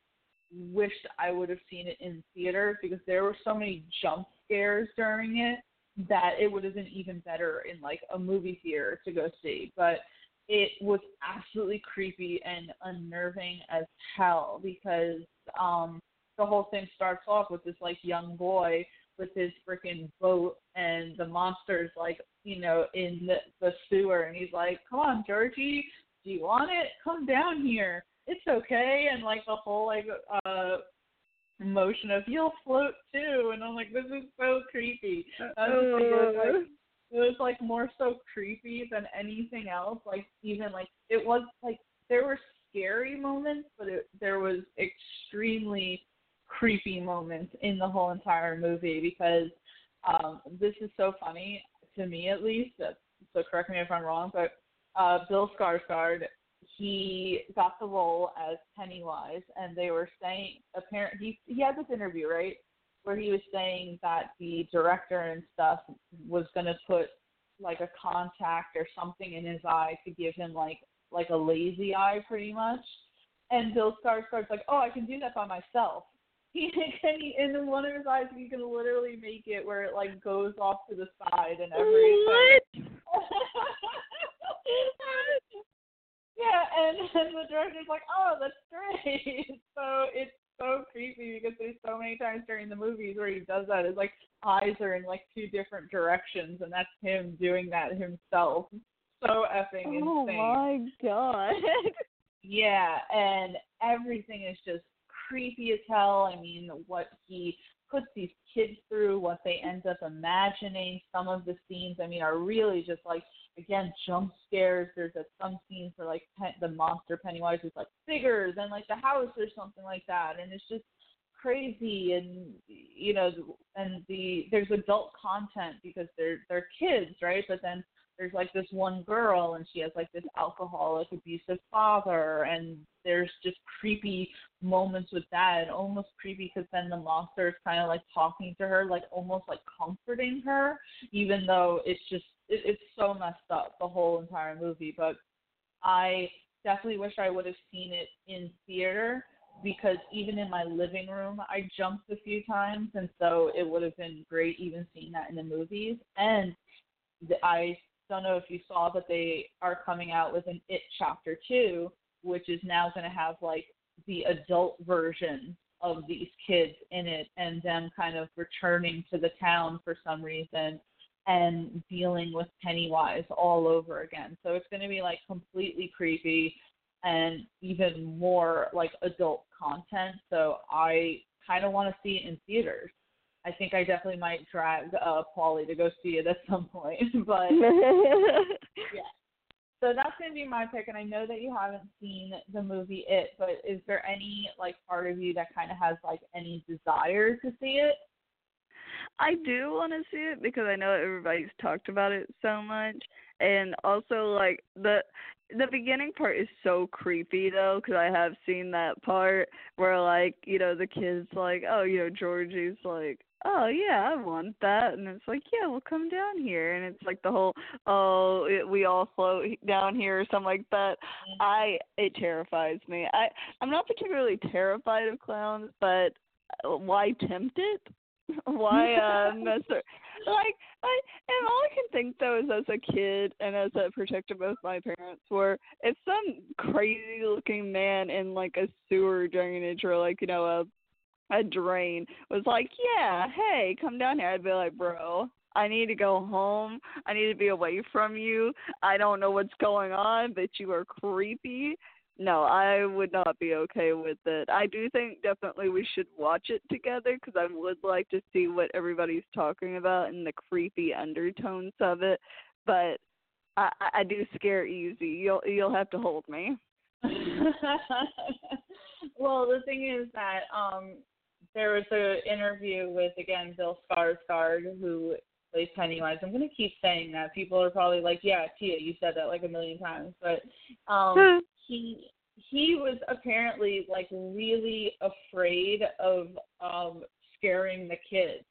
wished I would have seen it in theater, because there were so many jump scares during it that it would have been even better in, like, a movie theater to go see. But it was absolutely creepy and unnerving as hell, because um, the whole thing starts off with this, like, young boy with his freaking boat, and the monster's, like, you know, in the, the sewer, and he's like, come on, Georgie, do you want it? Come down here. it's okay, and like the whole like uh motion of you'll float too, and I'm like, this is so creepy. I don't think it was like, it was like more so creepy than anything else. Like even like it was like there were scary moments, but it, there was extremely creepy moments in the whole entire movie because um, this is so funny to me at least. So correct me if I'm wrong, but uh, Bill Skarsgård, he got the role as Pennywise, and they were saying apparently he, he had this interview, right, where he was saying that the director and stuff was going to put like a contact or something in his eye to give him like like a lazy eye pretty much. And Bill Skarsgård's like, oh, I can do that by myself. He, and, he, and in one of his eyes, he can literally make it where it like goes off to the side and everything. What? Yeah, and, and the director's like, oh, that's great. So it's so creepy because there's so many times during the movies where he does that. It's like eyes are in like two different directions, and that's him doing that himself. So effing insane. Oh, my God. Yeah, and everything is just creepy as hell. I mean, what he puts these kids through, what they end up imagining, some of the scenes, I mean, are really just like, again, jump scares. There's a, some scenes where like pen, the monster Pennywise is like bigger than like the house or something like that, and it's just crazy. And you know, and the there's adult content because they're they're kids, right? But then there's like this one girl, and she has like this alcoholic, abusive father, and there's just creepy moments with that, and almost creepy because then the monster is kind of like talking to her, like almost like comforting her, even though it's just it, it's so messed up, the whole entire movie. But I definitely wish I would have seen it in theater, because even in my living room, I jumped a few times, and so it would have been great even seeing that in the movies. And I don't know if you saw, but they are coming out with an It Chapter two, which is now going to have like the adult version of these kids in it, and them kind of returning to the town for some reason and dealing with Pennywise all over again. So it's going to be like completely creepy and even more like adult content. So I kind of want to see it in theaters. I think I definitely might drag uh, Paulie to go see it at some point, but yeah. So that's going to be my pick, and I know that you haven't seen the movie It, but is there any, like, part of you that kind of has, like, any desire to see it? I do want to see it because I know everybody's talked about it so much, and also, like, the the beginning part is so creepy, though, because I have seen that part where, like, you know, the kid's like, oh, you know, Georgie's like, oh, yeah, I want that. And it's like, yeah, we'll come down here. And it's like the whole, oh, it, we all float down here or something like that. I, it terrifies me. I, I'm not particularly terrified of clowns, but why tempt it? Why uh, mess her? Like, I, and all I can think, though, is as a kid and as a protector both my parents were, if some crazy-looking man in, like, a sewer drainage or, like, you know, a a drain was like, yeah, hey, come down here, I'd be like, bro, I need to go home. I need to be away from you. I don't know what's going on, but you are creepy. No, I would not be okay with it. I do think definitely we should watch it together because I would like to see what everybody's talking about and the creepy undertones of it. But I, I do scare easy. You'll you'll have to hold me. Well, the thing is that um, there was an interview with, again, Bill Skarsgård, who plays Pennywise. I'm going to keep saying that. People are probably like, yeah, Tia, you said that like a million times. But um, he he was apparently like really afraid of um, scaring the kids,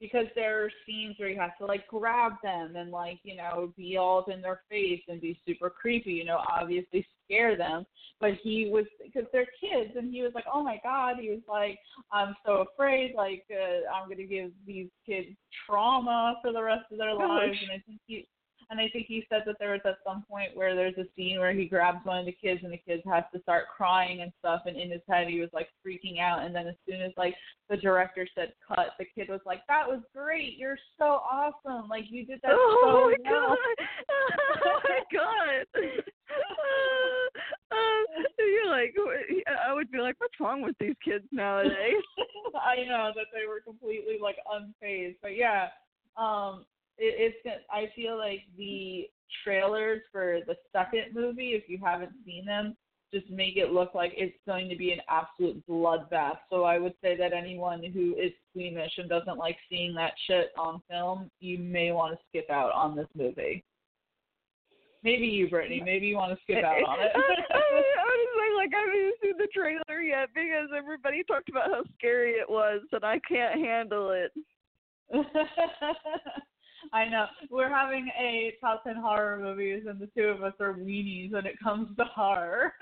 because there are scenes where you have to, like, grab them and, like, you know, be all up in their face and be super creepy, you know, obviously scare them. But he was, because they're kids, and he was like, oh, my God. He was like, I'm so afraid, like, uh, I'm going to give these kids trauma for the rest of their lives. And I think he, and I think he said that there was at some point where there's a scene where he grabs one of the kids and the kids has to start crying and stuff. And in his head, he was like freaking out. And then as soon as like the director said cut, the kid was like, that was great. You're so awesome. Like you did that. Oh, so my well. God. Oh my God. Uh, uh, you're like, like, what's wrong with these kids nowadays? I know that they were completely, like, unfazed. But, yeah, um, it, it's. I feel like the trailers for the second movie, if you haven't seen them, just make it look like it's going to be an absolute bloodbath. So I would say that anyone who is squeamish and doesn't like seeing that shit on film, you may want to skip out on this movie. Maybe you, Brittany. Maybe you want to skip out on it. I was like, I haven't seen the trailer yet because everybody talked about how scary it was, and I can't handle it. I know. We're having a top ten horror movies, and the two of us are weenies when it comes to horror.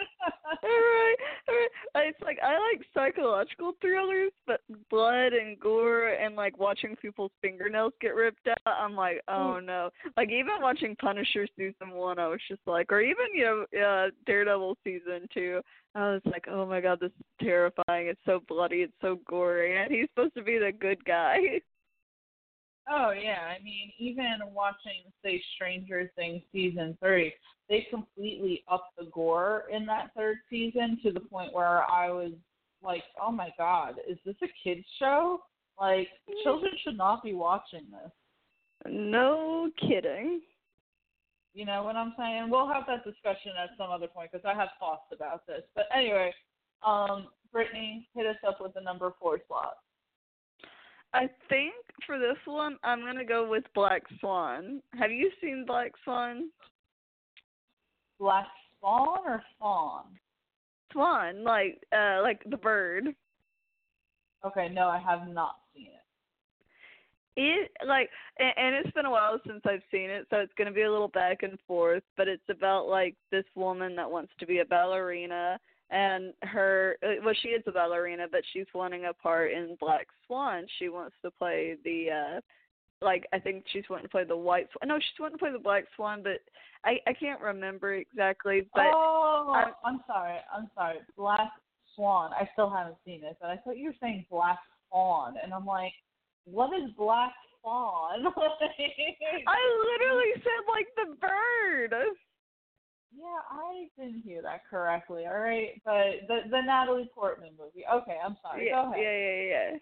all right, all right. It's like, I like psychological thrillers, but blood and gore and, like, watching people's fingernails get ripped out, I'm like, oh, no. Like, even watching Punisher Season one, I was just like, or even, you know, uh, Daredevil Season two, I was like, oh, my God, this is terrifying. It's so bloody. It's so gory. And he's supposed to be the good guy. Oh, yeah. I mean, even watching, say, Stranger Things Season three, they completely upped the gore in that third season to the point where I was like, oh, my God, is this a kid's show? Like, children should not be watching this. No kidding. You know what I'm saying? We'll have that discussion at some other point because I have thoughts about this. But anyway, um, Brittany, hit us up with the number four slot. I think for this one, I'm going to go with Black Swan. Have you seen Black Swan? Black Swan or Fawn? Swan, like uh, like the bird. Okay, no, I have not seen it. It, like, and, and it's been a while since I've seen it, so it's going to be a little back and forth, but it's about, like, this woman that wants to be a ballerina. And her, well, she is a ballerina, but she's wanting a part in Black Swan. She wants to play the, uh, like, I think she's wanting to play the white swan. No, she's wanting to play the Black Swan, but I, I can't remember exactly. But oh, I'm, I'm sorry. I'm sorry. Black Swan. I still haven't seen it, but I thought you were saying Black Fawn. And I'm like, what is Black Fawn? I literally said, like, the bird. Yeah, I didn't hear that correctly, all right? But the the Natalie Portman movie. Okay, I'm sorry. Yeah, Go ahead. Yeah, yeah, yeah.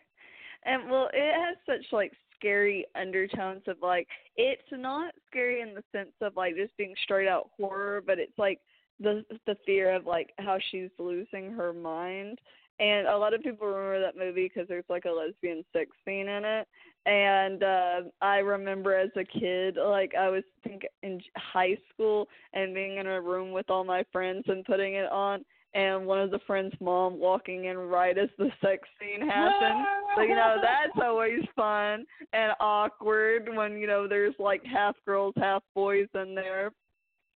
And, well, it has such, like, scary undertones of, like, it's not scary in the sense of, like, just being straight-out horror, but it's, like, the the fear of, like, how she's losing her mind. And a lot of people remember that movie because there's, like, a lesbian sex scene in it. And uh, I remember as a kid, like, I was I think, in high school and being in a room with all my friends and putting it on, and one of the friends' mom walking in right as the sex scene happened. So, you know, that's always fun and awkward when, you know, there's, like, half girls, half boys in there.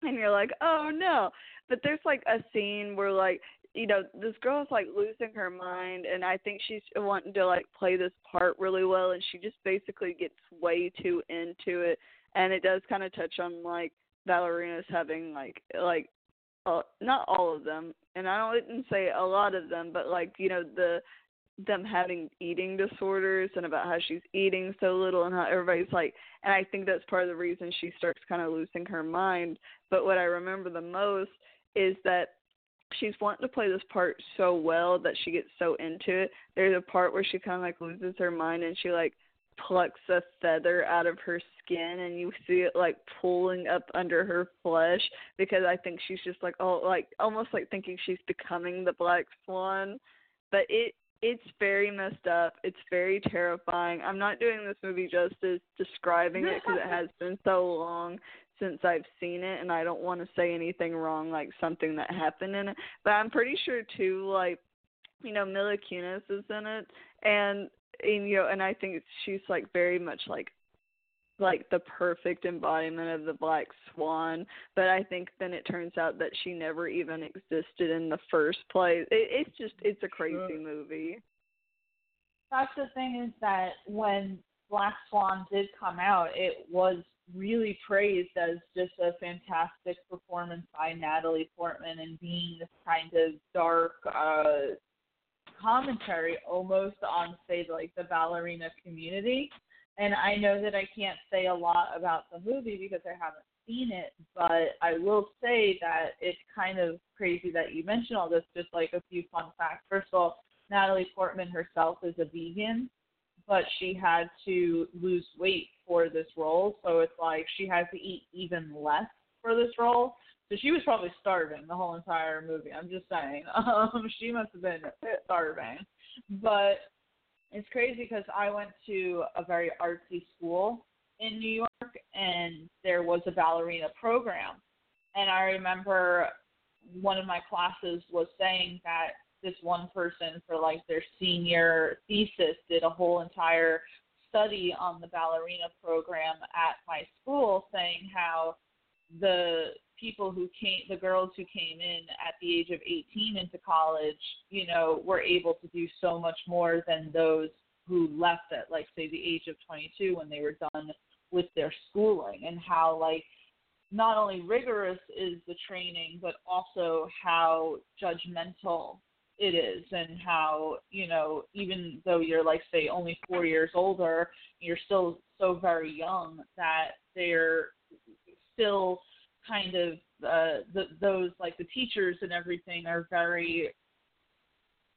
And you're like, oh, no. But there's, like, a scene where, like, you know, this girl is, like, losing her mind, and I think she's wanting to, like, play this part really well, and she just basically gets way too into it, and it does kind of touch on, like, ballerinas having, like, like uh, not all of them, and I wouldn't say a lot of them, but, like, you know, the them having eating disorders and about how she's eating so little and how everybody's, like, and I think that's part of the reason she starts kind of losing her mind. But what I remember the most is that she's wanting to play this part so well that she gets so into it. There's a part where she kind of, like, loses her mind and she, like, plucks a feather out of her skin and you see it, like, pulling up under her flesh because I think she's just, like, oh, like, almost, like, thinking she's becoming the Black Swan. But it it's very messed up. It's very terrifying. I'm not doing this movie justice describing it because it has been so long since I've seen it, and I don't want to say anything wrong, like something that happened in it. But I'm pretty sure, too, like, you know, Mila Kunis is in it, and, and you know, and I think she's, like, very much, like, like the perfect embodiment of the Black Swan. But I think then it turns out that she never even existed in the first place. It, it's just, it's a crazy sure. movie. That's the thing is that when Black Swan did come out, it was really praised as just a fantastic performance by Natalie Portman and being this kind of dark uh, commentary almost on, say, like, the ballerina community. And I know that I can't say a lot about the movie because I haven't seen it, but I will say that it's kind of crazy that you mentioned all this, just like a few fun facts. First of all, Natalie Portman herself is a vegan, but she had to lose weight for this role, so it's like she has to eat even less for this role. So she was probably starving the whole entire movie. I'm just saying. Um, she must have been starving. But it's crazy because I went to a very artsy school in New York, and there was a ballerina program. And I remember one of my classes was saying that this one person for, like, their senior thesis did a whole entire study on the ballerina program at my school, saying how the people who came, the girls who came in at the age of eighteen into college, you know, were able to do so much more than those who left at, like, say, the age of twenty-two when they were done with their schooling, and how, like, not only rigorous is the training, but also how judgmental it is, and how, you know, even though you're, like, say, only four years older, you're still so very young that they're still kind of uh, the, those, like, the teachers and everything are very,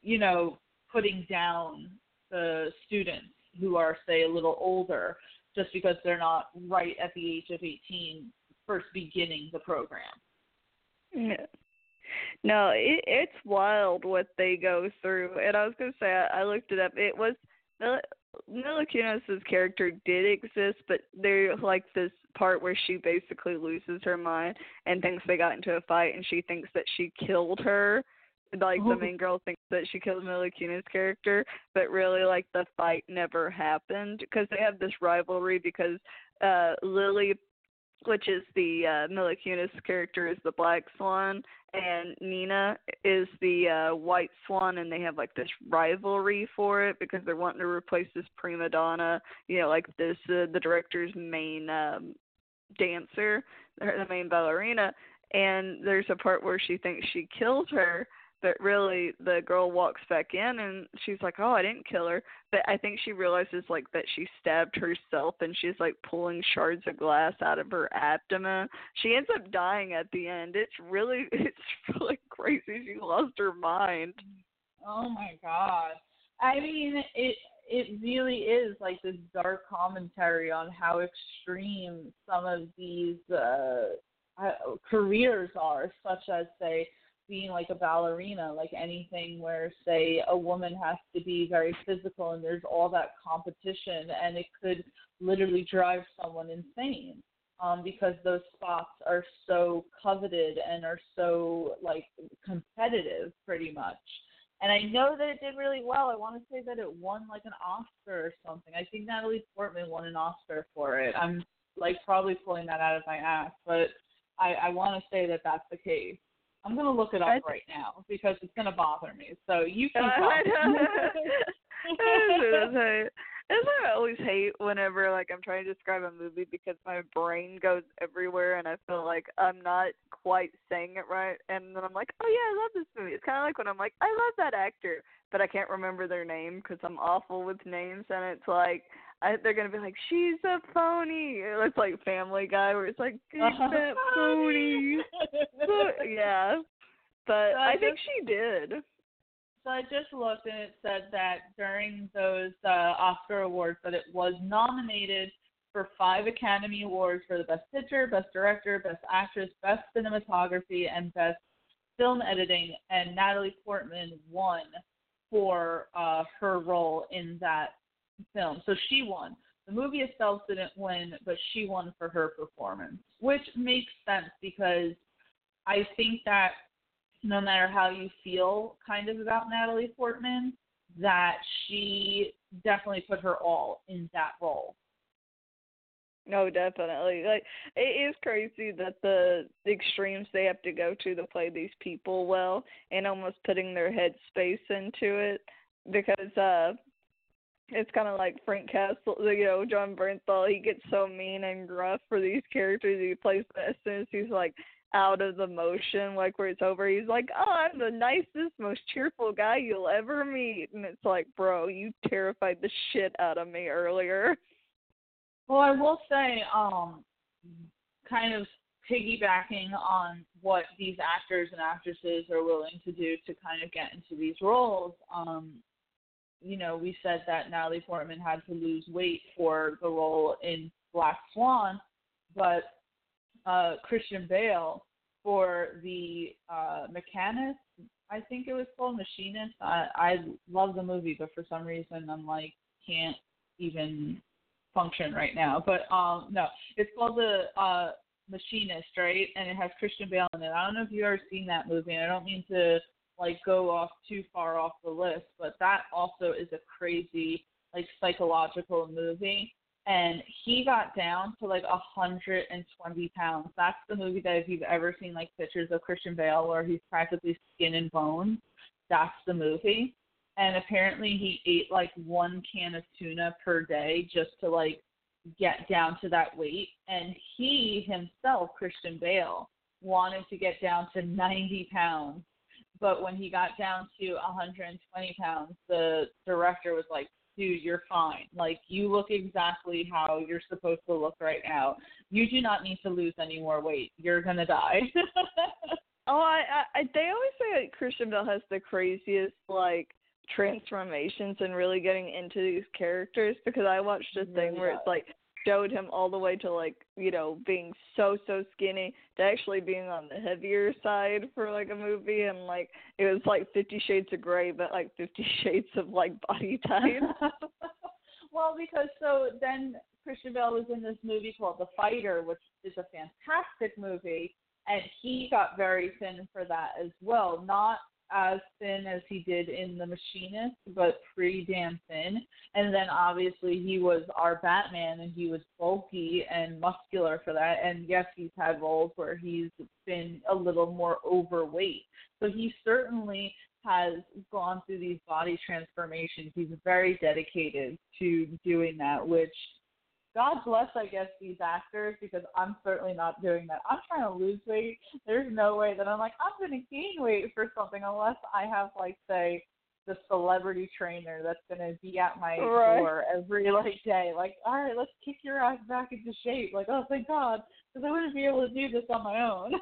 you know, putting down the students who are, say, a little older just because they're not right at the age of eighteen first beginning the program. Yeah. No, it, it's wild what they go through. And I was going to say, I, I looked it up. It was, Mila Kunis' character did exist, but they're like this part where she basically loses her mind and thinks they got into a fight, and she thinks that she killed her. Like, oh. The main girl thinks that she killed Mila Kunis' character, but really, like, the fight never happened because they have this rivalry because uh, Lily, which is the uh, Mila Kunis character, is the Black Swan, and Nina is the uh, White Swan, and they have, like, this rivalry for it because they're wanting to replace this prima donna, you know, like this uh, the director's main um, dancer, the main ballerina, and there's a part where she thinks she kills her, but really the girl walks back in and she's like, oh, I didn't kill her. But I think she realizes, like, that she stabbed herself, and she's, like, pulling shards of glass out of her abdomen. She ends up dying at the end. It's really, it's really crazy. She lost her mind. Oh my God. I mean, it, it really is like this dark commentary on how extreme some of these uh, careers are, such as, say, being like a ballerina, like anything where, say, a woman has to be very physical and there's all that competition, and it could literally drive someone insane um, because those spots are so coveted and are so, like, competitive pretty much. And I know that it did really well. I want to say that it won, like, an Oscar or something. I think Natalie Portman won an Oscar for it. I'm, like, probably pulling that out of my ass, but I, I want to say that that's the case. I'm going to look it up th- right now because it's going to bother me. So you can talk. That's what I always hate whenever, like, I'm trying to describe a movie because my brain goes everywhere and I feel like I'm not quite saying it right. And then I'm like, oh, yeah, I love this movie. It's kind of like when I'm like, I love that actor, but I can't remember their name because I'm awful with names. And it's like, I, they're going to be like, she's a phony. It's like Family Guy where it's like, she's a phony. So, yeah. But I think she did. So I just looked, and it said that during those uh, Oscar awards that it was nominated for five Academy Awards for the Best Picture, Best Director, Best Actress, Best Cinematography, and Best Film Editing, and Natalie Portman won for uh, her role in that film. So she won. The movie itself didn't win, but she won for her performance, which makes sense because I think that no matter how you feel kind of about Natalie Portman, that she definitely put her all in that role. No, definitely. Like, it is crazy that the extremes they have to go to to play these people well, and almost putting their headspace into it, because uh, it's kind of like Frank Castle, you know, John Bernthal. He gets so mean and gruff for these characters he plays, but as soon as he's like, out of the motion, like where it's over, he's like, oh, I'm the nicest, most cheerful guy you'll ever meet. And it's like, bro, you terrified the shit out of me earlier. Well, I will say, um, kind of piggybacking on what these actors and actresses are willing to do to kind of get into these roles, um, you know, we said that Natalie Portman had to lose weight for the role in Black Swan, but uh, Christian Bale for the uh, Machinist, I think it was called Machinist. I, I love the movie, but for some reason I'm like, can't even function right now. But um, no, it's called the uh, Machinist, right? And it has Christian Bale in it. I don't know if you've ever seen that movie, and I don't mean to like go off too far off the list, but that also is a crazy like psychological movie. And he got down to like one hundred twenty pounds. That's the movie that if you've ever seen like pictures of Christian Bale where he's practically skin and bone, that's the movie. And apparently he ate like one can of tuna per day just to like get down to that weight. And he himself, Christian Bale, wanted to get down to ninety pounds. But when he got down to one hundred twenty pounds, the director was like, dude, you're fine. Like, you look exactly how you're supposed to look right now. You do not need to lose any more weight. You're going to die. Oh, I, I, they always say that Christian Bale has the craziest, like, transformations and really getting into these characters, because I watched a thing yeah. where it's, like, showed him all the way to, like, you know, being so, so skinny to actually being on the heavier side for, like, a movie. And, like, it was, like, Fifty Shades of Grey, but, like, Fifty Shades of, like, body type. Well, because so then Christian Bale was in this movie called The Fighter, which is a fantastic movie, and he got very thin for that as well. Not as thin as he did in The Machinist, but pretty damn thin. And then obviously he was our Batman, and he was bulky and muscular for that. And yes, he's had roles where he's been a little more overweight. So he certainly has gone through these body transformations. He's very dedicated to doing that, which God bless, I guess, these actors, because I'm certainly not doing that. I'm trying to lose weight. There's no way that I'm like, I'm going to gain weight for something unless I have, like, say, the celebrity trainer that's going to be at my right. door every, like, day. Like, all right, let's kick your ass back into shape. Like, oh, thank God, because I wouldn't be able to do this on my own.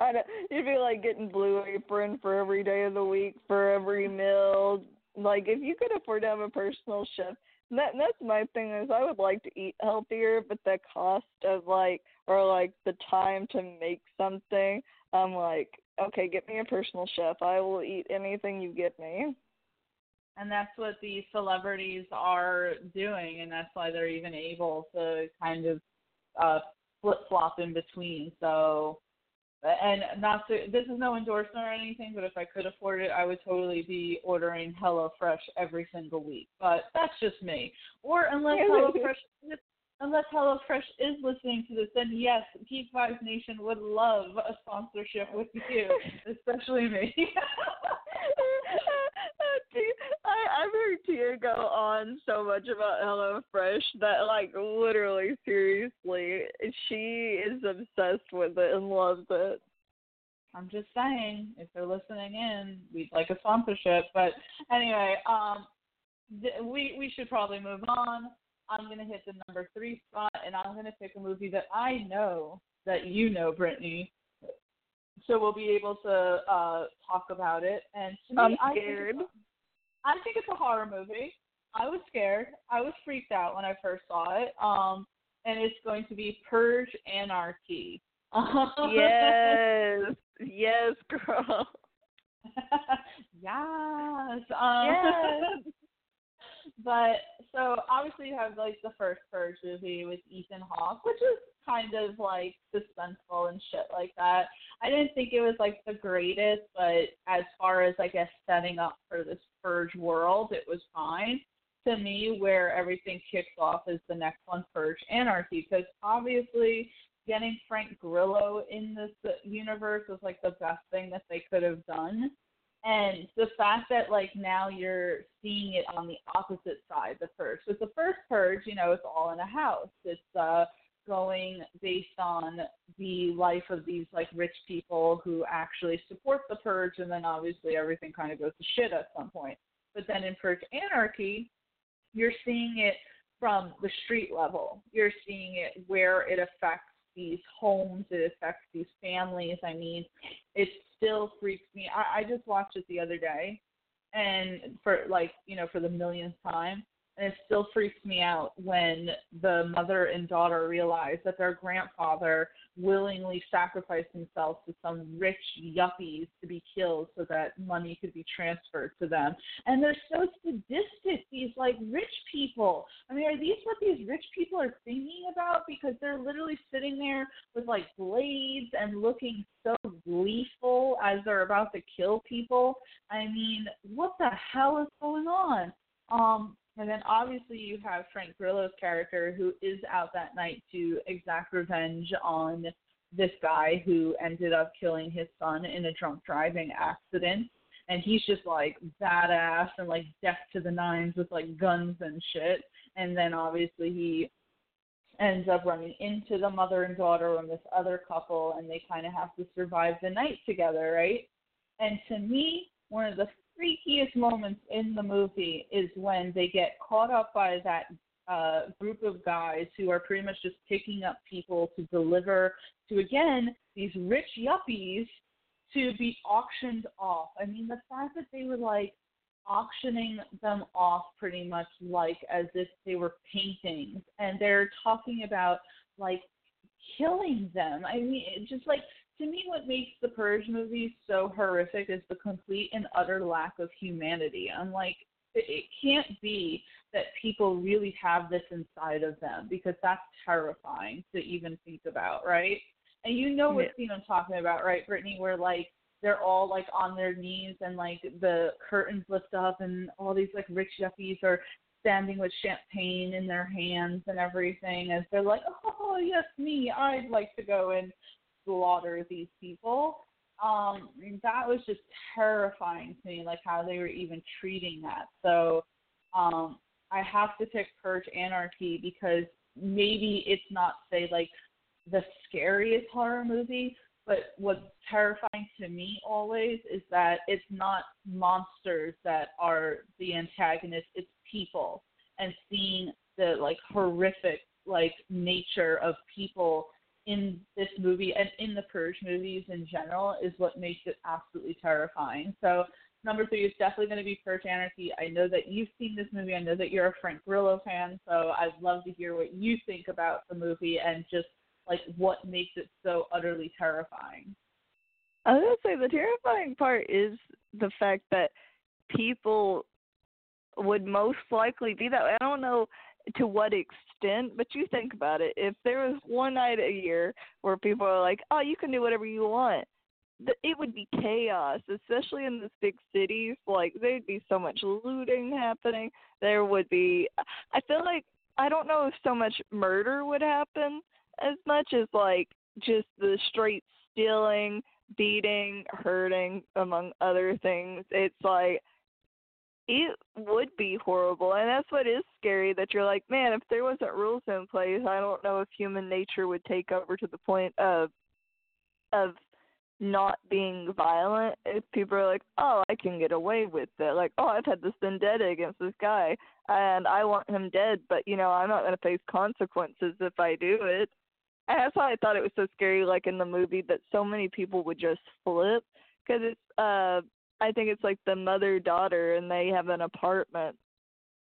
I know. You'd be, like, getting Blue Apron for every day of the week, for every meal. Like, if you could afford to have a personal chef, That, that's my thing is I would like to eat healthier, but the cost of like, or like the time to make something, I'm like, okay, get me a personal chef. I will eat anything you give me. And that's what the celebrities are doing. And that's why they're even able to kind of uh, flip flop in between. So, and not to, this is no endorsement or anything, but if I could afford it, I would totally be ordering HelloFresh every single week. But that's just me. Or unless HelloFresh, unless HelloFresh is listening to this, then yes, Geek Vibes Nation would love a sponsorship with you, especially me. I've heard Tia go on so much about HelloFresh that, like, literally, seriously, she is obsessed with it and loves it. I'm just saying, if they're listening in, we'd like a sponsorship. But anyway, um, th- we we should probably move on. I'm going to hit the number three spot, and I'm going to pick a movie that I know that you know, Brittany. So we'll be able to uh, talk about it. And to I'm me, scared. I I think it's a horror movie. I was scared. I was freaked out when I first saw it. Um, and it's going to be Purge Anarchy. Yes. Yes, girl. Yes. Um, yes. But, so, obviously you have, like, the first Purge movie with Ethan Hawke, which is kind of, like, suspenseful and shit like that. I didn't think it was, like, the greatest, but as far as, I guess, setting up for this Purge world, it was fine. To me, where everything kicks off is the next one, Purge Anarchy, because obviously getting Frank Grillo in this universe was, like, the best thing that they could have done. And the fact that, like, now you're seeing it on the opposite side, the Purge. With the first Purge, you know, it's all in a house. It's uh, going based on the life of these, like, rich people who actually support the Purge, and then obviously everything kind of goes to shit at some point. But then in Purge Anarchy, you're seeing it from the street level. You're seeing it where it affects these homes, it affects these families. I mean, it still freaks me. I, I just watched it the other day, and for like, you know, for the millionth time, and it still freaks me out when the mother and daughter realize that their grandfather willingly sacrificed himself to some rich yuppies to be killed so that money could be transferred to them. And they're so sadistic, these like rich people. I mean, are these what these rich people are thinking about? Because they're literally sitting there with like blades and looking so gleeful as they're about to kill people. I mean, what the hell is going on? Um, And then obviously you have Frank Grillo's character, who is out that night to exact revenge on this guy who ended up killing his son in a drunk driving accident. And he's just like badass and like death to the nines with like guns and shit. And then obviously he ends up running into the mother and daughter and this other couple, and they kind of have to survive the night together, right? And to me, one of the freakiest moments in the movie is when they get caught up by that uh, group of guys who are pretty much just picking up people to deliver to, again, these rich yuppies to be auctioned off. I mean, the fact that they were like auctioning them off pretty much like as if they were paintings, and they're talking about like killing them. I mean, it just like, to me, what makes the Purge movies so horrific is the complete and utter lack of humanity. I'm like, it can't be that people really have this inside of them, because that's terrifying to even think about, right? And you know what scene I'm talking about, right, Brittany, where, like, they're all, like, on their knees and, like, the curtains lift up and all these, like, rich yuppies are standing with champagne in their hands and everything as they're like, oh, yes, me, I'd like to go and slaughter these people. Um, that was just terrifying to me, like how they were even treating that. So um, I have to pick Purge Anarchy, because maybe it's not, say, like the scariest horror movie, but what's terrifying to me always is that it's not monsters that are the antagonist, it's people. And seeing the like horrific like nature of people in this movie and in the Purge movies in general is what makes it absolutely terrifying. So number three is definitely going to be Purge Anarchy. I know that you've seen this movie. I know that you're a Frank Grillo fan, so I'd love to hear what you think about the movie and just like what makes it so utterly terrifying. I was going to say the terrifying part is the fact that people would most likely be that way. I don't know to what extent, but you think about it. If there was one night a year where people are like, oh, you can do whatever you want, it would be chaos, especially in the big cities. Like, there'd be so much looting happening. There would be, I feel like, I don't know if so much murder would happen as much as, like, just the straight stealing, beating, hurting, among other things. It's like, it would be horrible, and that's what is scary, that you're like, man, if there wasn't rules in place, I don't know if human nature would take over to the point of of not being violent. If people are like, oh, I can get away with it. Like, oh, I've had this vendetta against this guy, and I want him dead, but, you know, I'm not going to face consequences if I do it. And that's why I thought it was so scary, like, in the movie, that so many people would just flip, because it's, uh, I think it's like the mother-daughter, and they have an apartment,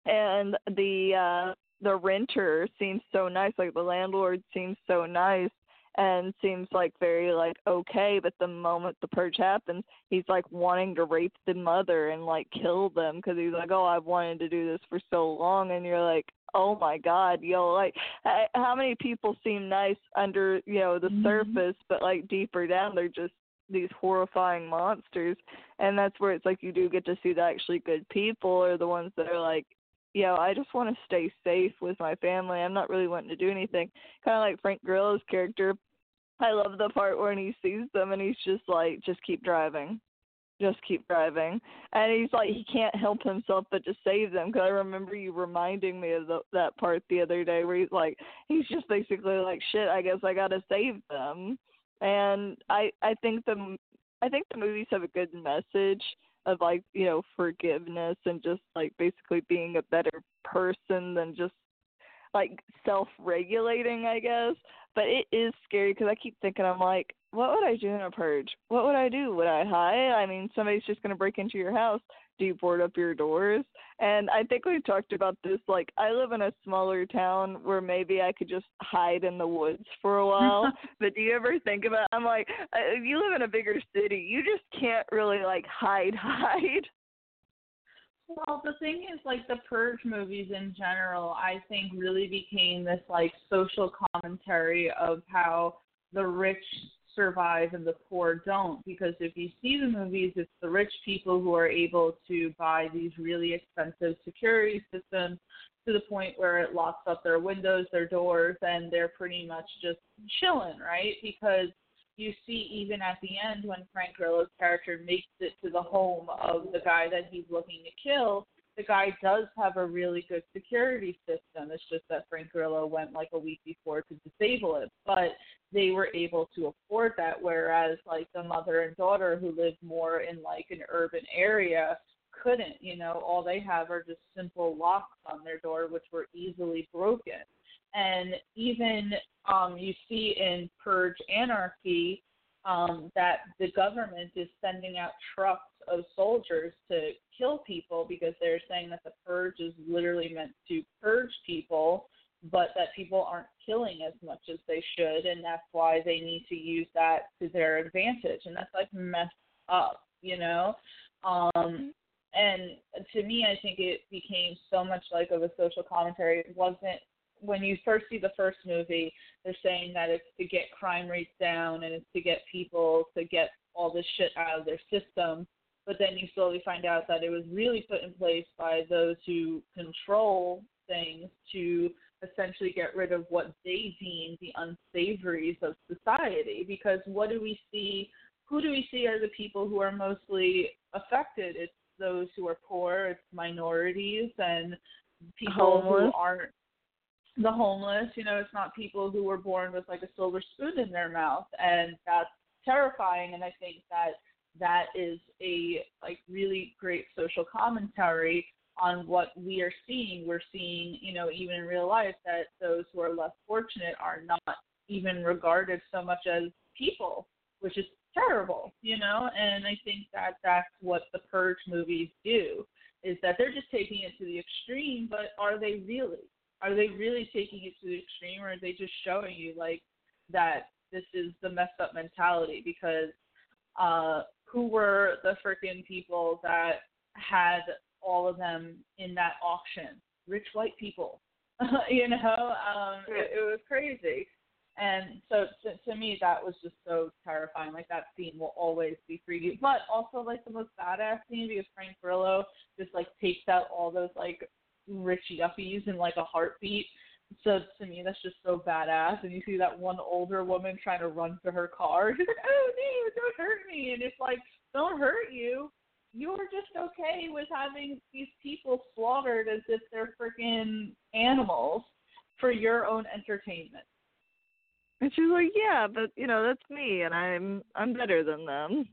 and the uh, the renter seems so nice, like the landlord seems so nice, and seems like very like okay, but the moment the purge happens, he's like wanting to rape the mother and like kill them, because he's like, oh, I've wanted to do this for so long, and you're like, oh my God, yo, like I, how many people seem nice under, you know, the mm-hmm. surface, but like deeper down, they're just these horrifying monsters. And that's where it's like you do get to see the actually good people, or the ones that are like, you know, I just want to stay safe with my family, I'm not really wanting to do anything, kind of like Frank Grillo's character. I love the part where he sees them and he's just like, just keep driving, just keep driving, and he's like, he can't help himself but to save them, because I remember you reminding me of the, that part the other day, where he's like, he's just basically like, shit, I guess I gotta save them. And I, I think the I think the movies have a good message of, like, you know, forgiveness and just, like, basically being a better person than just like self-regulating, I guess. But it is scary because I keep thinking, I'm like, what would I do in a purge? What would I do? Would I hide? I mean, somebody's just going to break into your house. Do you board up your doors? And I think we've talked about this. Like, I live in a smaller town where maybe I could just hide in the woods for a while. But do you ever think about, I'm like, if you live in a bigger city, you just can't really, like, hide, hide. Well, the thing is, like, the Purge movies in general, I think really became this, like, social commentary of how the rich survive and the poor don't. Because if you see the movies, it's the rich people who are able to buy these really expensive security systems to the point where it locks up their windows, their doors, and they're pretty much just chilling, right? Because you see even at the end when Frank Grillo's character makes it to the home of the guy that he's looking to kill, the guy does have a really good security system. It's just that Frank Grillo went like a week before to disable it, but they were able to afford that, whereas like the mother and daughter who live more in like an urban area couldn't, you know, all they have are just simple locks on their door, which were easily broken. And even um, you see in Purge Anarchy um, that the government is sending out trucks of soldiers to kill people because they're saying that the purge is literally meant to purge people, but that people aren't killing as much as they should, and that's why they need to use that to their advantage. And that's, like, messed up, you know? Um And to me, I think it became so much like of a social commentary. It wasn't When you first see the first movie, they're saying that it's to get crime rates down and it's to get people to get all this shit out of their system. But then you slowly find out that it was really put in place by those who control things to essentially get rid of what they deem the unsavories of society. Because what do we see? Who do we see are the people who are mostly affected? It's those who are poor, it's minorities, and people who aren't. The homeless, you know, it's not people who were born with like a silver spoon in their mouth, and that's terrifying. And I think that that is a like really great social commentary on what we are seeing. We're seeing, you know, even in real life that those who are less fortunate are not even regarded so much as people, which is terrible, you know. And I think that that's what the Purge movies do, is that they're just taking it to the extreme, but are they really? Are they really taking it to the extreme, or are they just showing you, like, that this is the messed up mentality? Because uh, who were the frickin' people that had all of them in that auction? Rich white people, you know? Um, it, it was crazy. And so to, to me, that was just so terrifying. Like, that scene will always be freaky. But also, like, the most badass scene, because Frank Grillo just, like, takes out all those, like, rich yuppies in like a heartbeat. So to me, that's just so badass. And you see that one older woman trying to run to her car. She's like, oh no, don't hurt me. And it's like, don't hurt you. You're just okay with having these people slaughtered as if they're freaking animals for your own entertainment. And she's like, yeah, but you know, that's me, and I'm I'm better than them.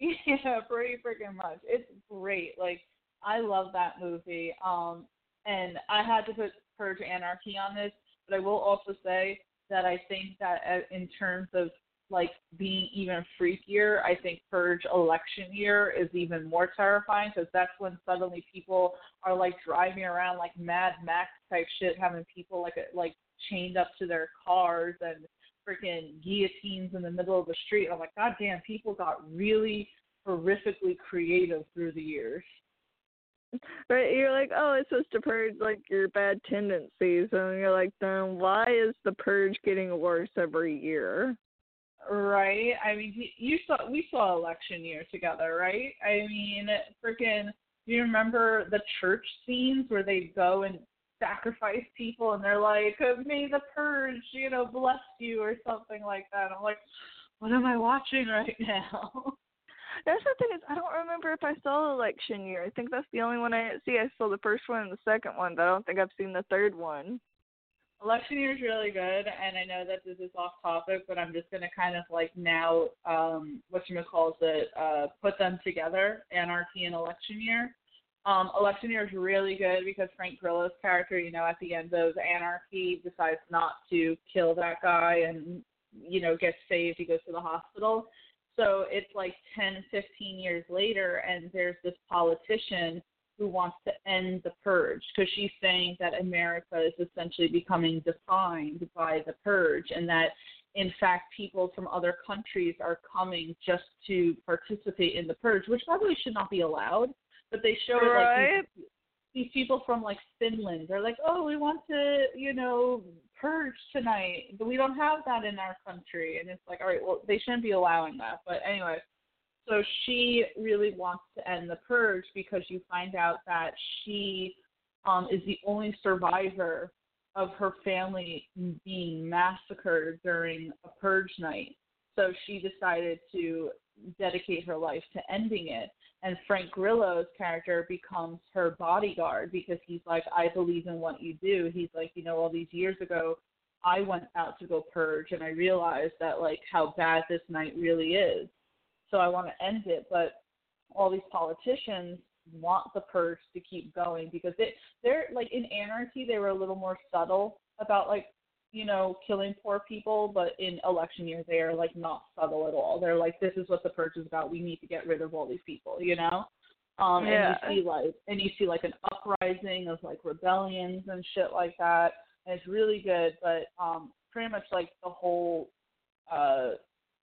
Yeah, pretty freaking much. It's great. Like, I love that movie. Um And I had to put Purge Anarchy on this, but I will also say that I think that in terms of, like, being even freakier, I think Purge Election Year is even more terrifying, because that's when suddenly people are, like, driving around like Mad Max type shit, having people, like, like chained up to their cars and freaking guillotines in the middle of the street. And I'm like, God damn, people got really horrifically creative through the years. Right, you're like, oh, it's supposed to purge, like, your bad tendencies, and you're like, then why is the purge getting worse every year? Right. I mean, you saw we saw Election Year together, right? I mean, freaking, do you remember the church scenes where they go and sacrifice people, and they're like, may the purge, you know, bless you, or something like that? I'm like, what am I watching right now? That's the thing, is I don't remember if I saw Election Year. I think that's the only one I didn't see. I saw the first one and the second one, but I don't think I've seen the third one. Election Year is really good, and I know that this is off topic, but I'm just going to kind of like now, um, whatchamacallit, uh, put them together, Anarchy and Election Year. Um, Electioneer is really good because Frank Grillo's character, you know, at the end of Anarchy, decides not to kill that guy and, you know, gets saved. He goes to the hospital. So it's like ten, fifteen years later, and there's this politician who wants to end the purge because she's saying that America is essentially becoming defined by the purge and that, in fact, people from other countries are coming just to participate in the purge, which probably should not be allowed. But they showed right. like these, these people from like Finland. They're like, oh, we want to, you know, purge tonight, but we don't have that in our country. And it's like, all right, well, they shouldn't be allowing that. But anyway, so she really wants to end the purge because you find out that she um, is the only survivor of her family being massacred during a purge night. So she decided to dedicate her life to ending it. And Frank Grillo's character becomes her bodyguard because he's like, I believe in what you do. He's like, you know, all these years ago, I went out to go purge and I realized that like how bad this night really is. So I want to end it. But all these politicians want the purge to keep going because they, they're like in Anarchy, they were a little more subtle about like, you know, killing poor people, but in election year, they are, like, not subtle at all. They're like, this is what the purge is about. We need to get rid of all these people, you know? Um, yeah. And you see, like, and you see, like, an uprising of, like, rebellions and shit like that. And it's really good, but um, pretty much, like, the whole uh,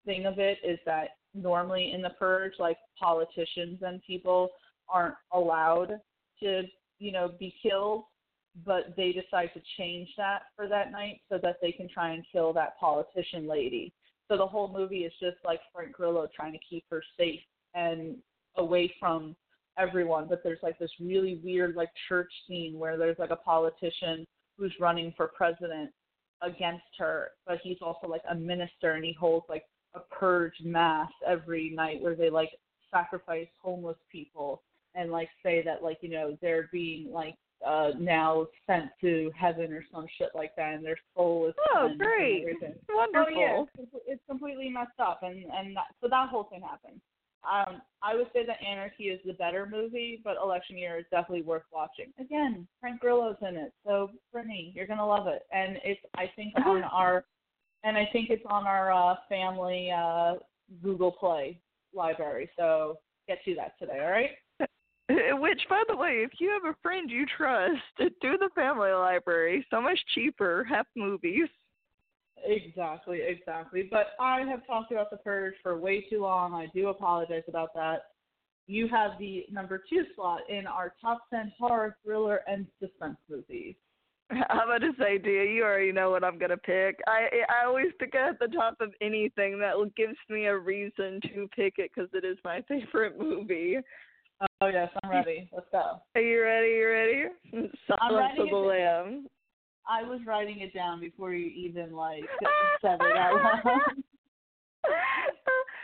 thing of it is that normally in the purge, like, politicians and people aren't allowed to, you know, be killed. But they decide to change that for that night so that they can try and kill that politician lady. So the whole movie is just like Frank Grillo trying to keep her safe and away from everyone. But there's like this really weird like church scene where there's like a politician who's running for president against her, but he's also like a minister and he holds like a purge mass every night where they like sacrifice homeless people and like say that like, you know, they're being like, Uh, now sent to heaven or some shit like that, and their soul is oh great, it's wonderful. Oh, yeah, it's, it's completely messed up, and and that, so that whole thing happened. Um, I would say that Anarchy is the better movie, but Election Year is definitely worth watching. Again, Frank Grillo's in it, so Brittany, you're gonna love it, and it's I think on our, and I think it's on our uh, family uh, Google Play library. So get you that today, all right? Which, by the way, if you have a friend you trust, do the family library. So much cheaper. Have movies. Exactly, exactly. But I have talked about The Purge for way too long. I do apologize about that. You have the number two slot in our top ten horror, thriller, and suspense movies. I'm going to say, Tia, you already know what I'm going to pick. I I always pick it at the top of anything that gives me a reason to pick it because it is my favorite movie. Oh, yes, I'm ready. Let's go. Are you ready? You ready? Silence of the Lambs. I was writing it down before you even, like, said it out loud.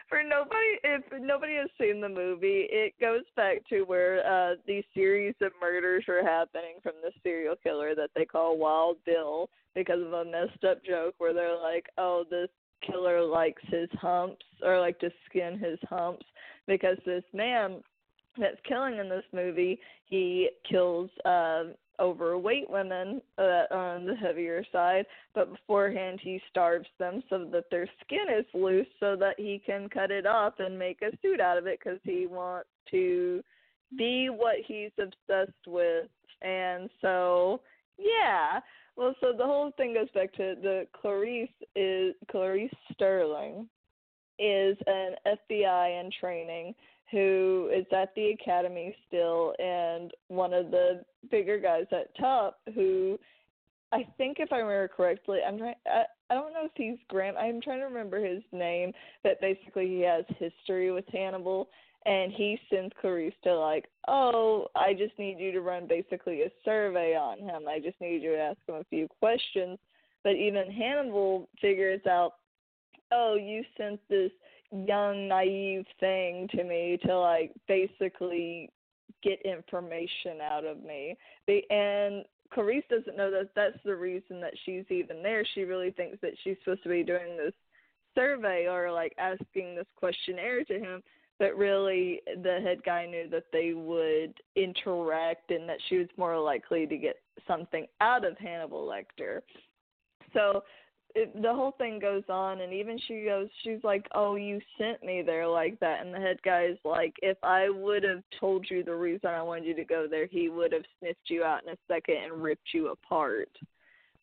For nobody, if nobody has seen the movie, it goes back to where uh, these series of murders are happening from the serial killer that they call Wild Bill because of a messed up joke where they're like, oh, this killer likes his humps or like to skin his humps because this man that's killing in this movie, he kills uh, overweight women uh, on the heavier side, but beforehand he starves them so that their skin is loose so that he can cut it off and make a suit out of it because he wants to be what he's obsessed with. And so, yeah. Well, so the whole thing goes back to the Clarice is Clarice Sterling is an F B I in training who is at the academy still, and one of the bigger guys at top, who I think if I remember correctly, I'm trying, I, I don't know if he's Graham, I'm trying to remember his name, but basically he has history with Hannibal, and he sends Clarice to like, oh, I just need you to run basically a survey on him. I just need you to ask him a few questions. But even Hannibal figures out, oh, you sent this young, naive thing to me to, like, basically get information out of me. And Clarice doesn't know that that's the reason that she's even there. She really thinks that she's supposed to be doing this survey or, like, asking this questionnaire to him. But really, the head guy knew that they would interact and that she was more likely to get something out of Hannibal Lecter. So it, the whole thing goes on, and even she goes, she's like, oh, you sent me there like that. And the head guy is like, if I would have told you the reason I wanted you to go there, he would have sniffed you out in a second and ripped you apart.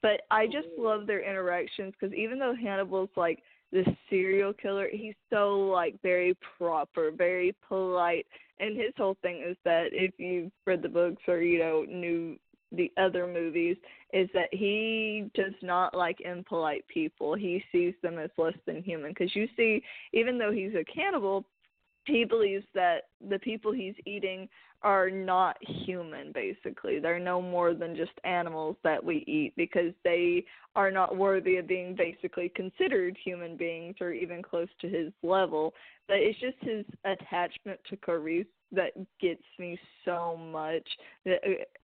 But I just love their interactions, because even though Hannibal's like this serial killer, he's so like very proper, very polite. And his whole thing is that if you've read the books or, you know, knew the other movies, is that he does not like impolite people. He sees them as less than human, because you see, even though he's a cannibal, he believes that the people he's eating are not human, basically. They're no more than just animals that we eat, because they are not worthy of being basically considered human beings or even close to his level. But it's just his attachment to Clarice that gets me so much,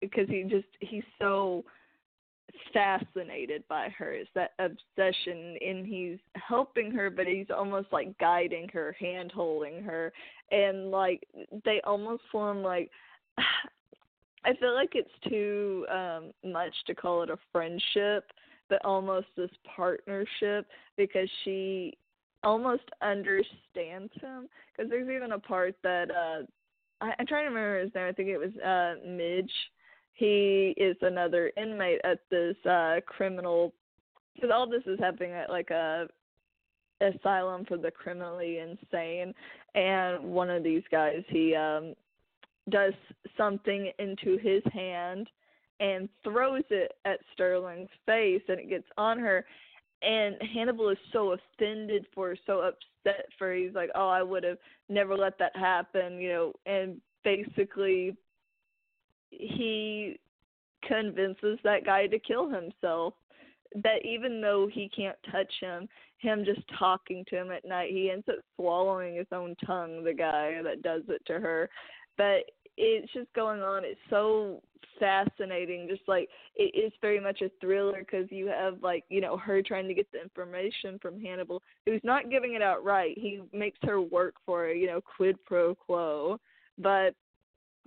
because he just, he's so fascinated by her. It's that obsession, and he's helping her, but he's almost like guiding her, hand holding her, and like they almost form like, I feel like it's too um much to call it a friendship, but almost this partnership, because she almost understands him. Because there's even a part that uh I, I'm trying to remember his name, I think it was uh Midge. He is another inmate at this uh, criminal, because all this is happening at like a asylum for the criminally insane, and one of these guys, he um, does something into his hand and throws it at Sterling's face, and it gets on her, and Hannibal is so offended for, so upset for, he's like, oh, I would have never let that happen, you know, and basically he convinces that guy to kill himself, that even though he can't touch him, him just talking to him at night, he ends up swallowing his own tongue, the guy that does it to her. But it's just going on. It's so fascinating. Just like, it is very much a thriller, because you have like, you know, her trying to get the information from Hannibal, who's not giving it out right. He makes her work for it, you know, quid pro quo. But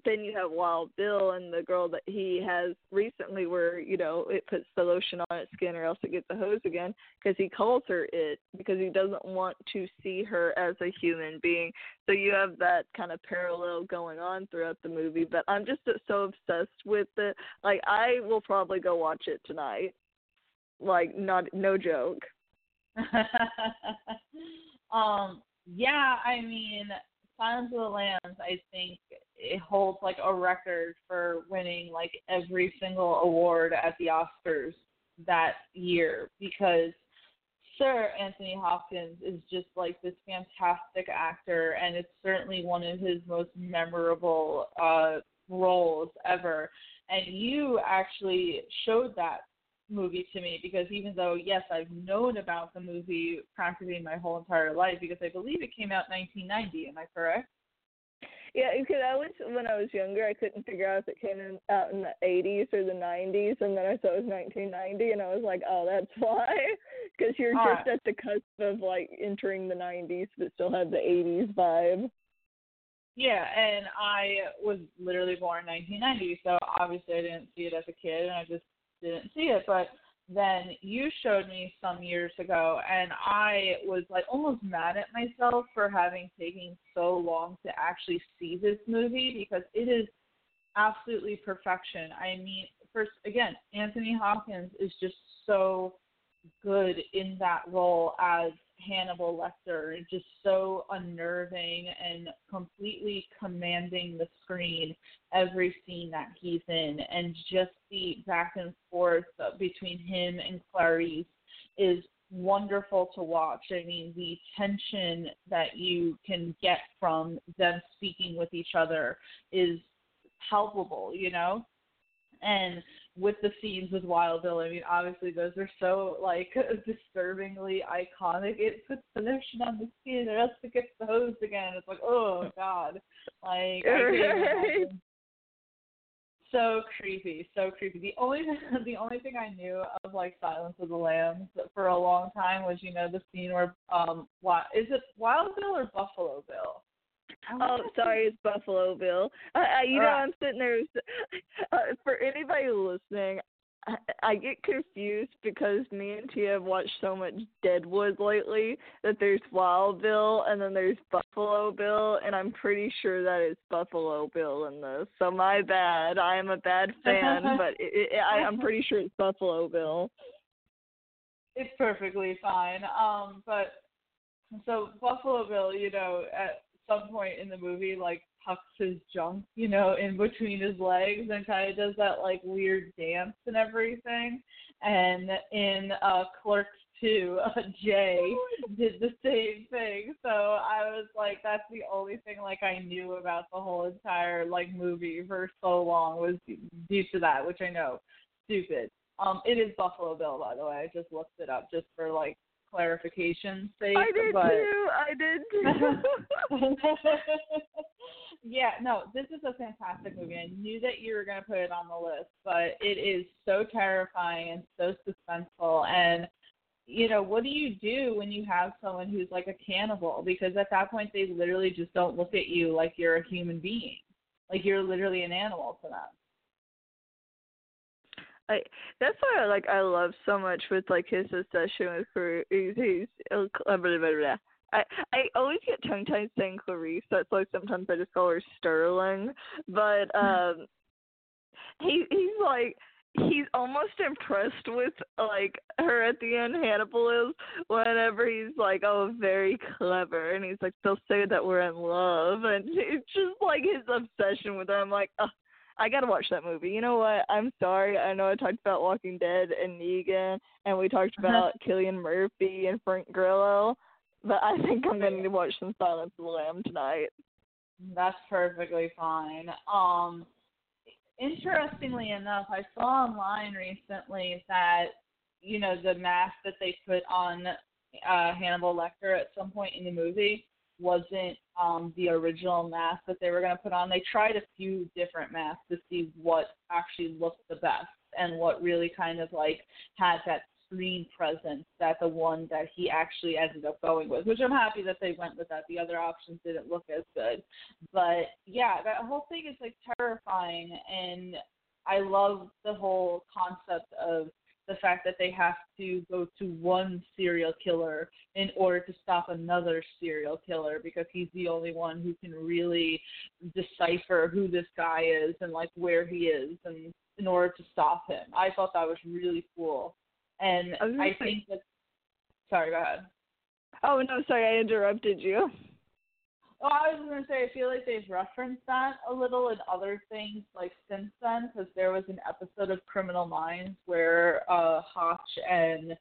then you have Wild Bill and the girl that he has recently, where, you know, it puts the lotion on its skin or else it gets a hose again, because he calls her it, because he doesn't want to see her as a human being. So you have that kind of parallel going on throughout the movie. But I'm just so obsessed with it. Like, I will probably go watch it tonight. Like, not no joke. um. Yeah, I mean, Silence of the Lambs, I think it holds like a record for winning like every single award at the Oscars that year, because Sir Anthony Hopkins is just like this fantastic actor, and it's certainly one of his most memorable uh, roles ever. And you actually showed that movie to me, because even though, yes, I've known about the movie practically my whole entire life, because I believe it came out nineteen ninety, am I correct? Yeah, because I was, when I was younger, I couldn't figure out if it came in, out in the eighties or the nineties, and then I saw it was nineteen ninety, and I was like, oh, that's why, because you're All just right. at the cusp of, like, entering the nineties, but still have the eighties vibe. Yeah, and I was literally born in nineteen ninety, so obviously I didn't see it as a kid, and I just didn't see it. But then you showed me some years ago, and I was like almost mad at myself for having taken so long to actually see this movie, because it is absolutely perfection. I mean, first, again, Anthony Hopkins is just so good in that role as Hannibal Lecter, just so unnerving and completely commanding the screen every scene that he's in, and just the back and forth between him and Clarice is wonderful to watch. I mean, the tension that you can get from them speaking with each other is palpable, you know? And with the scenes with Wild Bill, I mean, obviously those are so, like, disturbingly iconic. It puts the lotion on the skin, or else it gets the hose again. It's like, oh, God. Like, right. So creepy, so creepy. The only, the only thing I knew of, like, Silence of the Lambs for a long time was, you know, the scene where, um, is it Wild Bill or Buffalo Bill? Oh, sorry, it's Buffalo Bill. Uh, you know, I'm sitting there. Uh, for anybody listening, I, I get confused because me and Tia have watched so much Deadwood lately that there's Wild Bill and then there's Buffalo Bill, and I'm pretty sure that is Buffalo Bill in this. So my bad. I am a bad fan, but it, it, I, I'm pretty sure it's Buffalo Bill. It's perfectly fine. Um, but so Buffalo Bill, you know, at some point in the movie, like, tucks his junk, you know, in between his legs and kind of does that, like, weird dance and everything. And in uh, Clerks two, uh, Jay did the same thing. So I was like, that's the only thing, like, I knew about the whole entire, like, movie for so long was due to that, which I know, stupid. Um, it is Buffalo Bill, by the way. I just looked it up just for, like, clarification's sake. I did but... too. I did too. Yeah, no, this is a fantastic movie. I knew that you were going to put it on the list, but it is so terrifying and so suspenseful. And, you know, what do you do when you have someone who's like a cannibal? Because at that point, they literally just don't look at you like you're a human being. Like you're literally an animal to them. I, that's why I, like, I love so much with, like, his obsession with Clarice. He's, he's, blah, blah, blah, blah. I, I always get tongue-tied saying Clarice. That's why sometimes I just call her Sterling. But um, he he's, like, he's almost impressed with, like, her at the end, Hannibal is, whenever he's, like, oh, very clever. And he's, like, they'll say that we're in love. And it's just, like, his obsession with her. I'm like, oh. I gotta watch that movie. You know what? I'm sorry. I know I talked about Walking Dead and Negan, and we talked about Cillian Murphy and Frank Grillo, but I think I'm gonna need to watch some Silence of the Lambs tonight. That's perfectly fine. Um, interestingly enough, I saw online recently that, you know, the mask that they put on uh, Hannibal Lecter at some point in the movie wasn't um, the original mask that they were going to put on. They tried a few different masks to see what actually looked the best and what really kind of like had that screen presence that the one that he actually ended up going with, which I'm happy that they went with that. The other options didn't look as good. But yeah, that whole thing is like terrifying. And I love the whole concept of the fact that they have to go to one serial killer in order to stop another serial killer because he's the only one who can really decipher who this guy is and, like, where he is and in order to stop him. I thought that was really cool. And I, I think that – sorry, go ahead. Oh, no, sorry, I interrupted you. Well, I was going to say, I feel like they've referenced that a little in other things, like, since then, because there was an episode of Criminal Minds where uh, Hotch and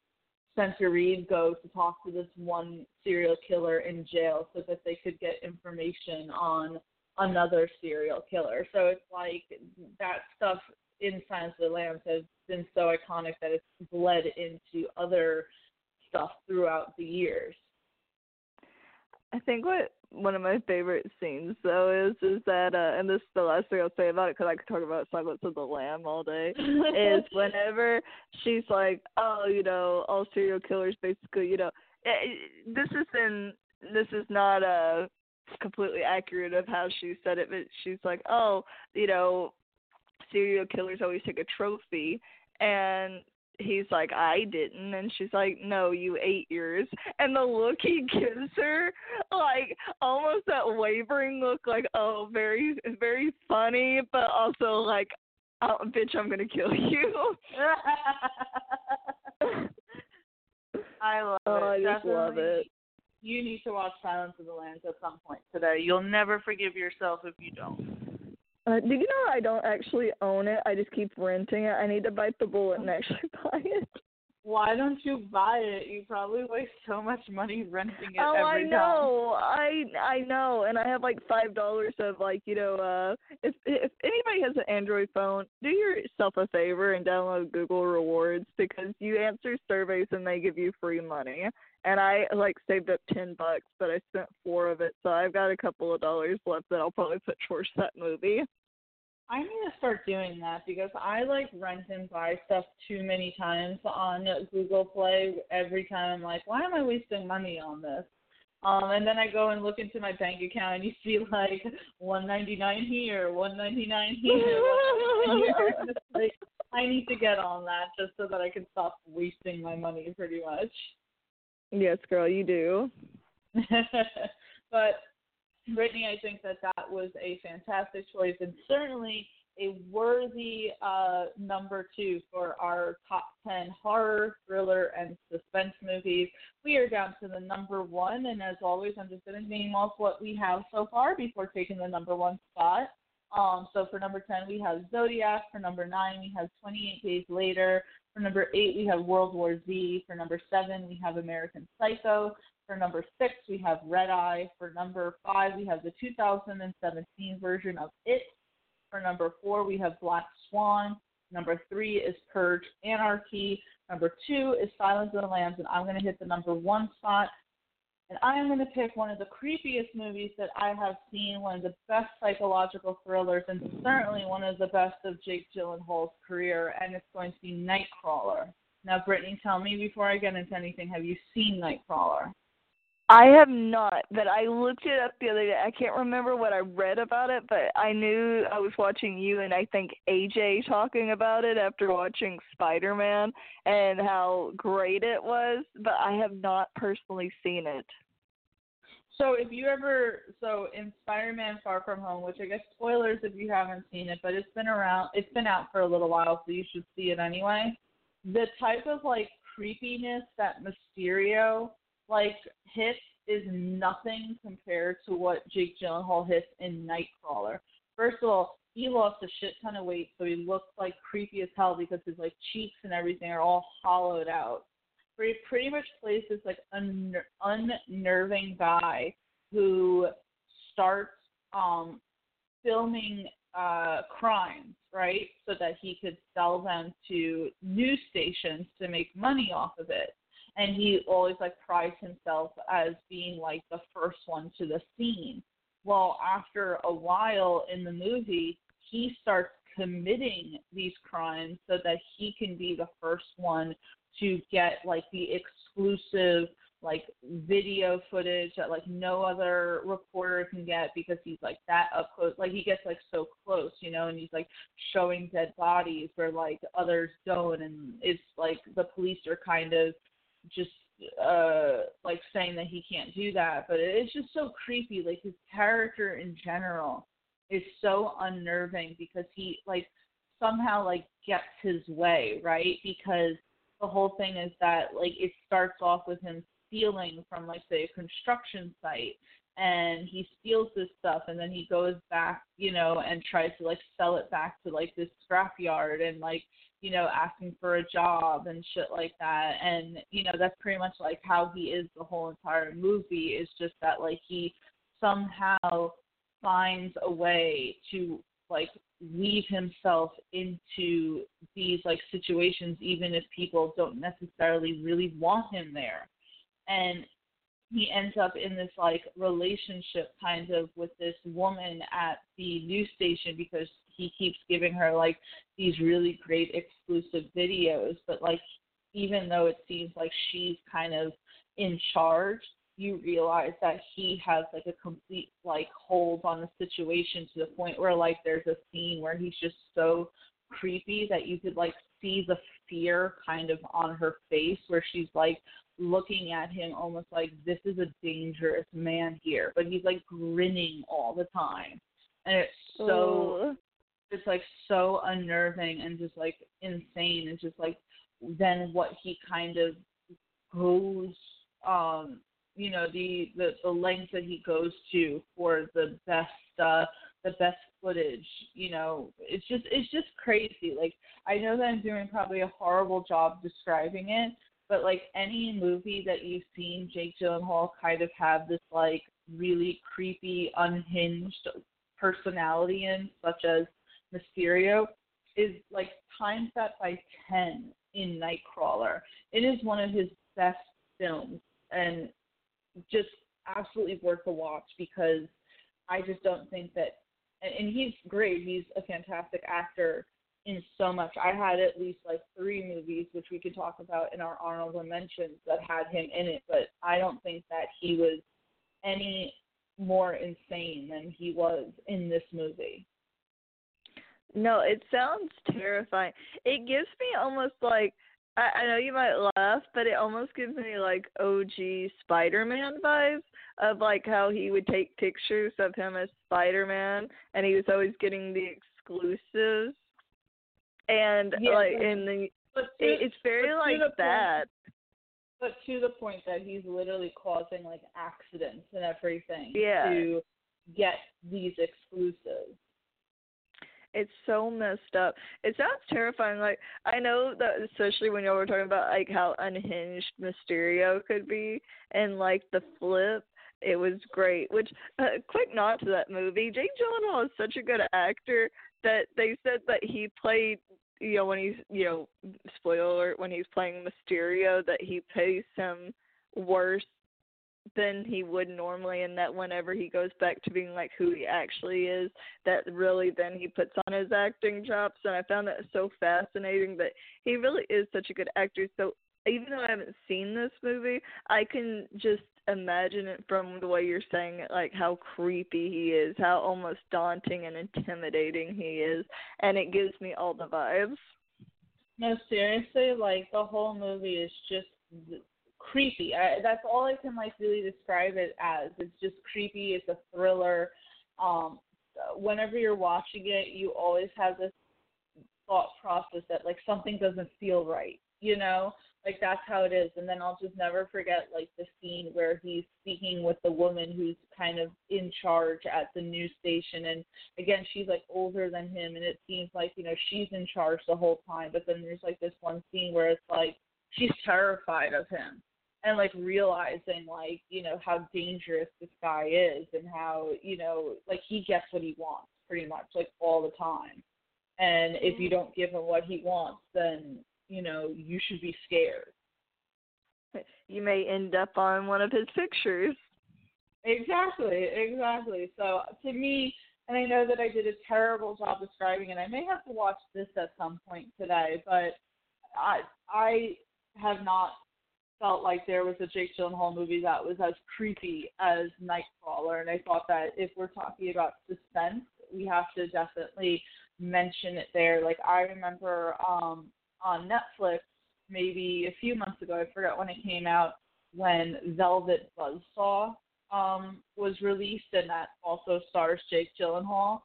Spencer Reed go to talk to this one serial killer in jail so that they could get information on another serial killer. So it's like that stuff in Silence of the Lambs has been so iconic that it's bled into other stuff throughout the years. I think what one of my favorite scenes, though, is is that, uh, and this is the last thing I'll say about it because I could talk about Silence of the Lamb all day, is whenever she's like, oh, you know, all serial killers basically, you know, this is in, this is not uh, completely accurate of how she said it, but she's like, oh, you know, serial killers always take a trophy, and he's like, I didn't. And she's like, no, you ate yours. And the look he gives her, like, almost that wavering look, like, oh, very, very funny, but also, like, oh, bitch, I'm going to kill you. I love oh, it. I just Definitely. love it. You need to watch Silence of the Lambs at some point today. You'll never forgive yourself if you don't. Uh, did you know I don't actually own it? I just keep renting it. I need to bite the bullet and actually buy it. Why don't you buy it? You probably waste so much money renting it oh, every time. Oh, I know. I I know. And I have like five dollars of like, you know, uh, if if anybody has an Android phone, do yourself a favor and download Google Rewards because you answer surveys and they give you free money. And I, like, saved up ten bucks, but I spent four of it, so I've got a couple of dollars left that I'll probably put towards that movie. I need to start doing that because I, like, rent and buy stuff too many times on Google Play every time. I'm like, why am I wasting money on this? Um, and then I go and look into my bank account, and you see, like, one ninety-nine here, one ninety-nine here, one ninety-nine here. Like, I need to get on that just so that I can stop wasting my money pretty much. Yes, girl, you do. But, Brittany, I think that that was a fantastic choice, and certainly a worthy uh, number two for our top ten horror, thriller, and suspense movies. We are down to the number one, and as always, I'm just going to name off what we have so far before taking the number one spot. Um, so for number ten, we have Zodiac. For number nine, we have twenty-eight Days Later. For number eight, we have World War Z. For number seven, we have American Psycho. For number six, we have Red Eye. For number five, we have the two thousand seventeen version of It. For number four, we have Black Swan. Number three is Purge Anarchy. Number two is Silence of the Lambs. And I'm going to hit the number one spot. And I am going to pick one of the creepiest movies that I have seen, one of the best psychological thrillers, and certainly one of the best of Jake Gyllenhaal's career, and it's going to be Nightcrawler. Now, Brittany, tell me before I get into anything, have you seen Nightcrawler? I have not, but I looked it up the other day. I can't remember what I read about it, but I knew I was watching you and I think A J talking about it after watching Spider-Man and how great it was, but I have not personally seen it. So if you ever, so in Spider-Man Far From Home, which I guess spoilers if you haven't seen it, but it's been around, it's been out for a little while, so you should see it anyway. The type of like creepiness that Mysterio like hits is nothing compared to what Jake Gyllenhaal hits in Nightcrawler. First of all, he lost a shit ton of weight, so he looks like creepy as hell because his like cheeks and everything are all hollowed out. But he pretty much plays this like un- unnerving guy who starts um, filming uh, crimes, right, so that he could sell them to news stations to make money off of it. And he always, like, prides himself as being, like, the first one to the scene. Well, after a while in the movie, he starts committing these crimes so that he can be the first one to get, like, the exclusive, like, video footage that, like, no other reporter can get because he's, like, that up close. Like, he gets, like, so close, you know, and he's, like, showing dead bodies where, like, others don't. And it's, like, the police are kind of just uh, like saying that he can't do that, but it's just so creepy. Like his character in general is so unnerving because he like somehow like gets his way, right? Because the whole thing is that like it starts off with him stealing from like say a construction site, and he steals this stuff, and then he goes back, you know, and tries to like sell it back to like this scrapyard and like, you know, asking for a job and shit like that. And, you know, that's pretty much, like, how he is the whole entire movie. It's just that, like, he somehow finds a way to, like, weave himself into these, like, situations, even if people don't necessarily really want him there. And he ends up in this, like, relationship kind of with this woman at the news station because he keeps giving her, like, these really great exclusive videos. But, like, even though it seems like she's kind of in charge, you realize that he has, like, a complete, like, hold on the situation to the point where, like, there's a scene where he's just so creepy that you could, like, see the fear kind of on her face where she's, like, looking at him almost like this is a dangerous man here, but he's like grinning all the time, and it's so Ooh. It's like so unnerving and just like insane. It's just like then what he kind of goes um you know the the, the length that he goes to for the best uh the best footage, you know, it's just it's just crazy. Like I know that I'm doing probably a horrible job describing it, but, like, any movie that you've seen Jake Gyllenhaal kind of have this, like, really creepy, unhinged personality in, such as Mysterio, is, like, times that by ten in Nightcrawler. It is one of his best films and just absolutely worth a watch because I just don't think that – and he's great. He's a fantastic actor in so much. I had at least like three movies, which we could talk about in our honorable mentions, that had him in it, but I don't think that he was any more insane than he was in this movie. No, it sounds terrifying. It gives me almost like, I, I know you might laugh, but it almost gives me like O G Spider-Man vibes of like how he would take pictures of him as Spider-Man and he was always getting the exclusives. And yeah, like in the, to, it's very like that. Point, but to the point that he's literally causing like accidents and everything yeah. to get these exclusives. It's so messed up. It sounds terrifying. Like, I know that especially when y'all were talking about like how unhinged Mysterio could be and like the flip, it was great. Which, uh, quick nod to that movie, Jake Gyllenhaal is such a good actor that they said that he played, you know, when he's, you know, spoiler alert, when he's playing Mysterio, that he plays him worse than he would normally, and that whenever he goes back to being like who he actually is, that really then he puts on his acting chops. And I found that so fascinating that he really is such a good actor. So even though I haven't seen this movie, I can just imagine it from the way you're saying it, like how creepy he is, how almost daunting and intimidating he is, and it gives me all the vibes. No, seriously, like the whole movie is just creepy. I, that's all I can like really describe it as. It's just creepy. It's a thriller. Um, whenever you're watching it, you always have this thought process that like something doesn't feel right, you know? Like, that's how it is. And then I'll just never forget, like, the scene where he's speaking with the woman who's kind of in charge at the news station. And, again, she's, like, older than him. And it seems like, you know, she's in charge the whole time. But then there's, like, this one scene where it's, like, she's terrified of him. And, like, realizing, like, you know, how dangerous this guy is and how, you know, like, he gets what he wants pretty much, like, all the time. And if you don't give him what he wants, then you know, you should be scared. You may end up on one of his pictures. Exactly, exactly. So to me, and I know that I did a terrible job describing it, I may have to watch this at some point today, but I I have not felt like there was a Jake Gyllenhaal movie that was as creepy as Nightcrawler, and I thought that if we're talking about suspense, we have to definitely mention it there. Like, I remember um, on Netflix maybe a few months ago, I forgot when it came out, when Velvet Buzzsaw um, was released, and that also stars Jake Gyllenhaal.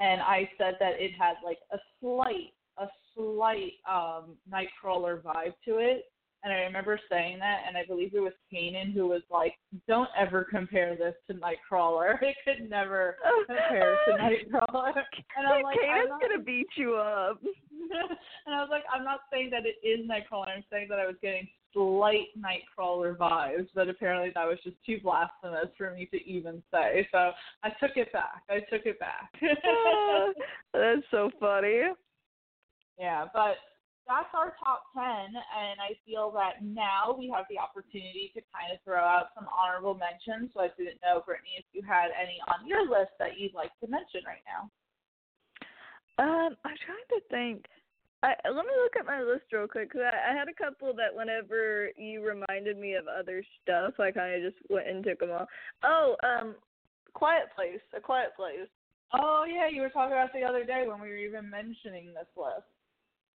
And I said that it had like a slight, a slight um, Nightcrawler vibe to it. And I remember saying that, and I believe it was Kanan who was like, don't ever compare this to Nightcrawler. It could never compare to Nightcrawler. And I'm like, Kanan's not going to beat you up. And I was like, I'm not saying that it is Nightcrawler. I'm saying that I was getting slight Nightcrawler vibes, but apparently that was just too blasphemous for me to even say. So I took it back. I took it back. uh, that's so funny. Yeah, but that's our top ten, and I feel that now we have the opportunity to kind of throw out some honorable mentions. So I didn't know, Brittany, if you had any on your list that you'd like to mention right now. Um, I'm trying to think. I, let me look at my list real quick, because I, I had a couple that whenever you reminded me of other stuff, I kind of just went and took them all. Oh, um, Quiet Place, A Quiet Place. Oh, yeah, you were talking about the other day when we were even mentioning this list.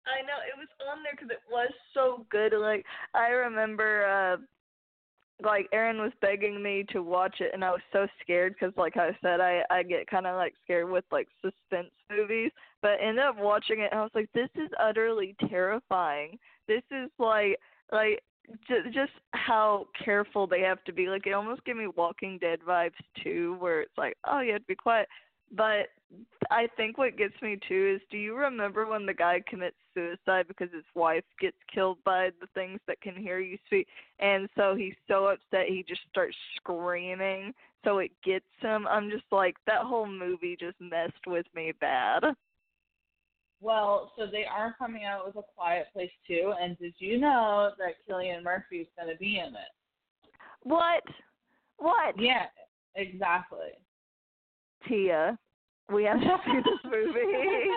I know, it was on there because it was so good. Like, I remember, uh, like, Aaron was begging me to watch it, and I was so scared because, like I said, I, I get kind of, like, scared with, like, suspense movies. But ended up watching it, and I was like, this is utterly terrifying. This is, like, like j- just how careful they have to be. Like, it almost gave me Walking Dead vibes, too, where it's like, oh, you have to be quiet. But I think what gets me, too, is do you remember when the guy commits suicide because his wife gets killed by the things that can hear you speak? And so he's so upset he just starts screaming, so it gets him. I'm just like, that whole movie just messed with me bad. Well, so they are coming out with A Quiet Place, too, and did you know that Cillian Murphy is going to be in it? What? What? Yeah, exactly. Tia, we have to see this movie.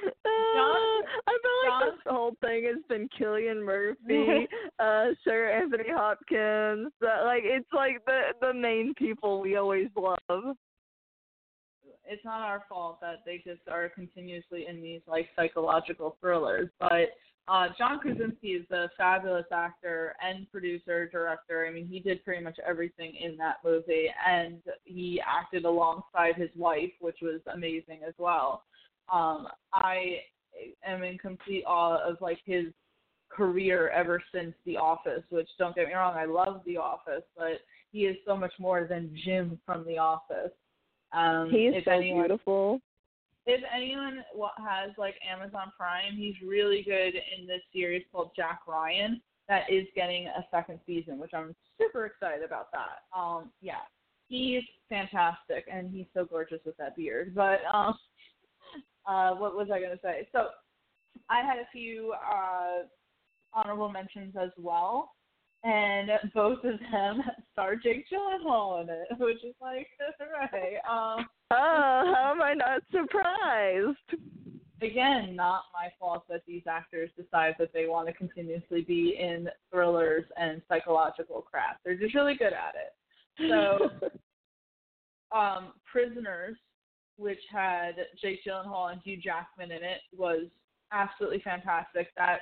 John, I felt like John, this whole thing has been Cillian Murphy, uh, Sir Anthony Hopkins. That, like, it's like the the main people we always love. It's not our fault that they just are continuously in these like psychological thrillers. But uh, John Krasinski is a fabulous actor and producer, director. I mean, he did pretty much everything in that movie, and he acted alongside his wife, which was amazing as well. Um, I am in complete awe of like his career ever since The Office, which, don't get me wrong, I love The Office, but he is so much more than Jim from The Office. Um, he is so anyone, beautiful. If anyone has like Amazon Prime, he's really good in this series called Jack Ryan that is getting a second season, which I'm super excited about that. Um, yeah, he's fantastic, and he's so gorgeous with that beard. But um, uh, what was I going to say? So I had a few uh, honorable mentions as well, and both of them star Jake Gyllenhaal in it, which is like, right. Um, oh, how am I not surprised? Again, not my fault that these actors decide that they want to continuously be in thrillers and psychological crap. They're just really good at it. So um, Prisoners, which had Jake Gyllenhaal and Hugh Jackman in it, was absolutely fantastic. That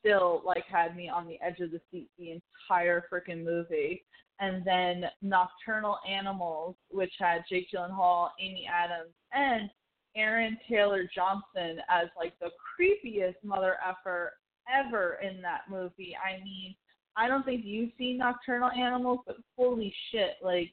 still, like, had me on the edge of the seat the entire freaking movie. And then Nocturnal Animals, which had Jake Gyllenhaal, Amy Adams, and Aaron Taylor-Johnson as, like, the creepiest mother effer ever in that movie. I mean, I don't think you've seen Nocturnal Animals, but holy shit, like,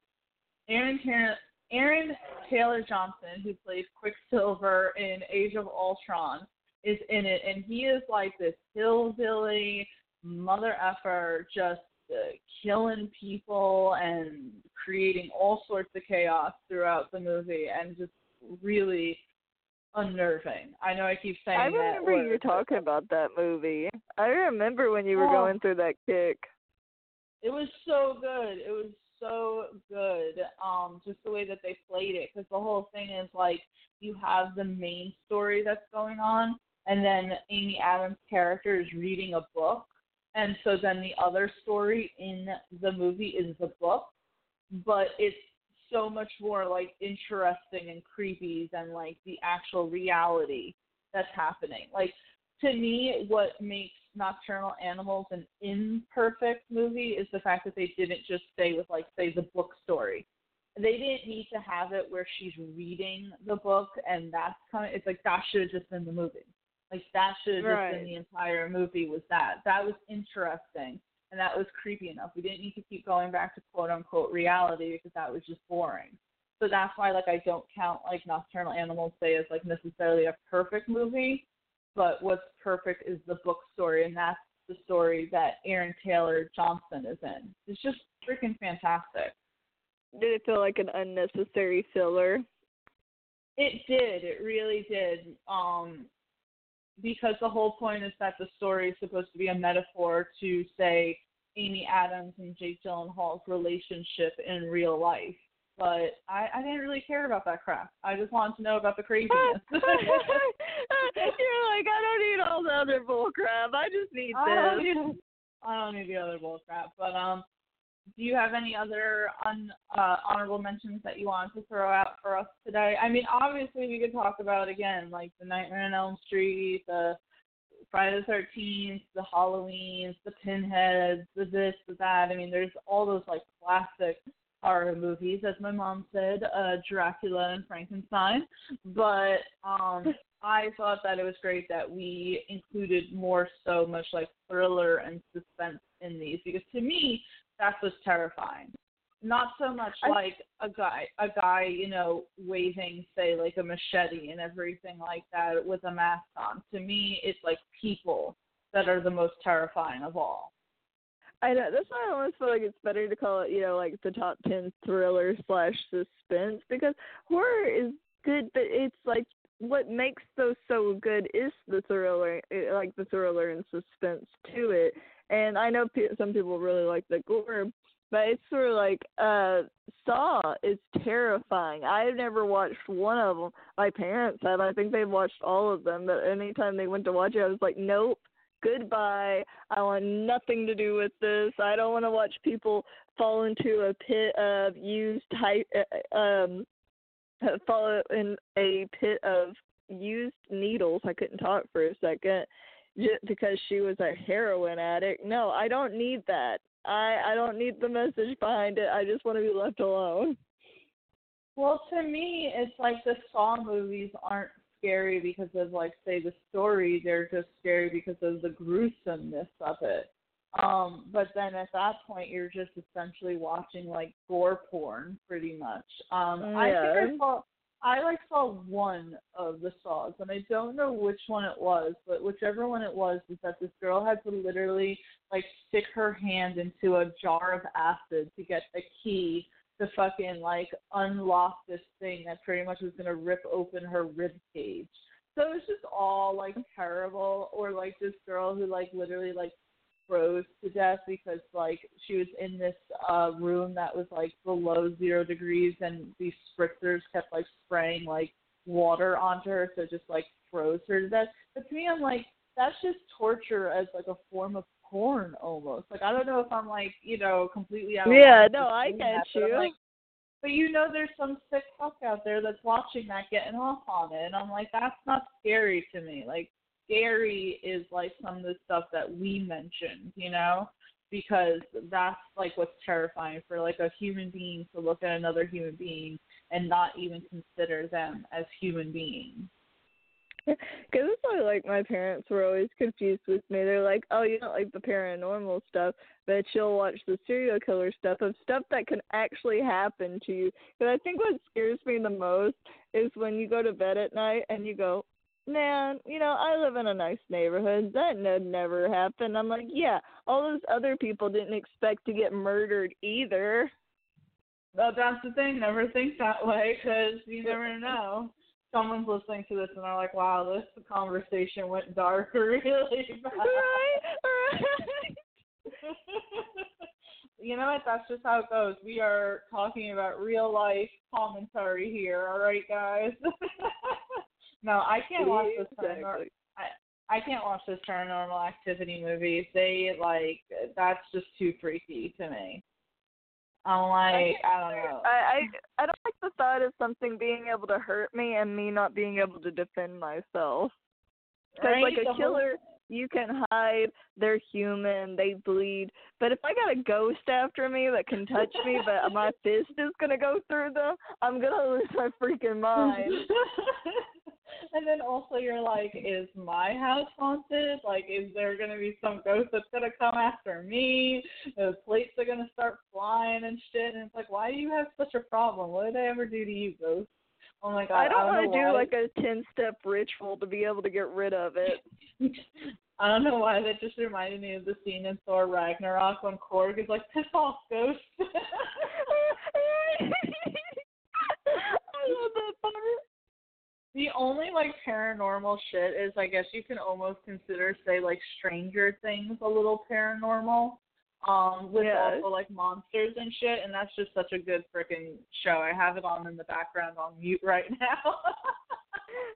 Aaron, Tar- Aaron Taylor-Johnson, who plays Quicksilver in Age of Ultron, is in it, and he is like this hillbilly mother effer just uh, killing people and creating all sorts of chaos throughout the movie, and just really unnerving. I know I keep saying that. I remember that you were talking about that movie. I remember when you were oh, going through that kick. It was so good. It was so good, um, just the way that they played it, because the whole thing is like you have the main story that's going on, and then Amy Adams' character is reading a book, and so then the other story in the movie is the book, but it's so much more like interesting and creepy than like the actual reality that's happening. Like, to me, what makes Nocturnal Animals an imperfect movie is the fact that they didn't just stay with, like, say, the book story. They didn't need to have it where she's reading the book, and that's kind of, it's like, that should have just been the movie. Like, that should have right. just been the entire movie was that. That was interesting, and that was creepy enough. We didn't need to keep going back to quote-unquote reality because that was just boring. So that's why, like, I don't count, like, Nocturnal Animals, say, as, like, necessarily a perfect movie, but what's perfect is the book story, and that's the story that Aaron Taylor-Johnson is in. It's just freaking fantastic. Did it feel like an unnecessary filler? It did. It really did. Um, because the whole point is that the story is supposed to be a metaphor to, say, Amy Adams and Jake Gyllenhaal's relationship in real life. But I, I didn't really care about that crap. I just wanted to know about the craziness. You're like, I don't need all the other bull crap. I just need I this. Don't need, I don't need the other bull crap. But um, do you have any other un, uh, honorable mentions that you wanted to throw out for us today? I mean, obviously we could talk about, again, like the Nightmare on Elm Street, the Friday the thirteenth, the Halloweens, the Pinheads, the this, the that. I mean, there's all those, like, classic horror movies, as my mom said, uh, Dracula and Frankenstein. But um, I thought that it was great that we included more so much like thriller and suspense in these, because to me, that's what's terrifying. Not so much like a guy, a guy, you know, waving, say, like a machete and everything like that with a mask on. To me, it's like people that are the most terrifying of all. I know, that's why I almost feel like it's better to call it, you know, like the top ten thriller slash suspense, because horror is good, but it's like what makes those so good is the thriller, like the thriller and suspense to it. And I know p- some people really like the gore, But it's sort of like, uh, Saw is terrifying. I've never watched one of them. My parents had. I think they've watched all of them. But anytime they went to watch it, I was like, nope, goodbye. I want nothing to do with this. I don't want to watch people fall into a pit of used high, um, fall in a pit of used needles. I couldn't talk for a second just because she was a heroin addict. No, I don't need that. I, I don't need the message behind it. I just want to be left alone. Well, to me, it's like the Saw movies aren't scary because of, like, say, the story. They're just scary because of the gruesomeness of it. Um, but then at that point, you're just essentially watching, like, gore porn, pretty much. Um, yeah. I think I saw, I, like, saw one of the Saws, and I don't know which one it was, but whichever one it was is that this girl had to literally, like, stick her hand into a jar of acid to get a key to fucking, like, unlock this thing that pretty much was going to rip open her rib cage. So it's just all, like, terrible, or, like, this girl who, like, literally, like, froze to death because, like, she was in this uh, room that was, like, below zero degrees, and these spritzers kept, like, spraying, like, water onto her, so just, like, froze her to death. But to me, I'm like, that's just torture as, like, a form of porn almost. Like, I don't know if I'm, like, you know, completely out of Yeah, no, I get that, you. But, like, but, you know, there's some sick fuck out there that's watching that, getting off on it, and I'm like, that's not scary to me. Like, scary is like some of the stuff that we mentioned, you know, because that's like what's terrifying for like a human being to look at another human being and not even consider them as human beings. Because it's why, like, my parents were always confused with me. They're like, oh, you don't like the paranormal stuff, but you'll watch the serial killer stuff of stuff that can actually happen to you. Because I think what scares me the most is when you go to bed at night and you go, man, you know, I live in a nice neighborhood. That n- never happened. I'm like, yeah, all those other people didn't expect to get murdered either. Well, that's the thing. Never think that way, because you never know. Someone's listening to this and they're like, wow, this conversation went dark really bad. Right, right. You know what? That's just how it goes. We are talking about real-life commentary here. All right, guys? No, I can't watch this paranormal. I, I can't watch this Paranormal Activity movies. They like that's just too freaky to me. I'm like, I, I don't know. I, I I don't like the thought of something being able to hurt me and me not being able to defend myself. Because right? like a the killer, whole... you can hide. They're human. They bleed. But if I got a ghost after me that can touch me, but my fist is gonna go through them, I'm gonna lose my freaking mind. And then also you're like, is my house haunted? Like, is there going to be some ghost that's going to come after me? The plates are going to start flying and shit. And it's like, why do you have such a problem? What did I ever do to you, ghost? Oh, my God. I don't, don't want to do, like, a ten-step ritual to be able to get rid of it. I don't know why. That just reminded me of the scene in Thor Ragnarok when Korg is like, piss off, ghost. I love that part. The only, like, paranormal shit is, I guess, you can almost consider, say, like, Stranger Things a little paranormal um, with yes. also, like, monsters and shit, and that's just such a good freaking show. I have it on in the background on mute right now.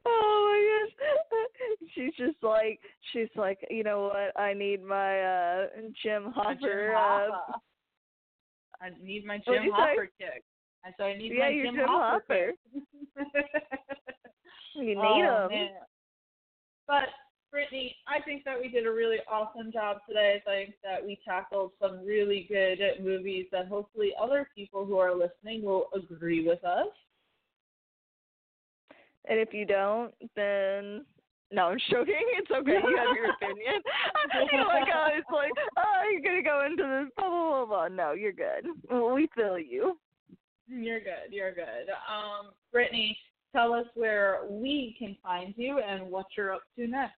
Oh, my gosh. She's just like, she's like, you know what, I need my uh, Jim Hopper. Jim Hopper. Uh, I need my Jim Hopper say? kick. I said, I need yeah, my Jim, Jim Hopper kick. You need oh, them. Man. But, Brittany, I think that we did a really awesome job today. I think that we tackled some really good movies that hopefully other people who are listening will agree with us. And if you don't, then... No, I'm joking. It's okay. You have your opinion. You know, like, I was like, oh, you're going to go into this, blah, blah, blah, blah. No, you're good. We feel you. You're good. You're good. Um, Brittany... Tell us where we can find you and what you're up to next.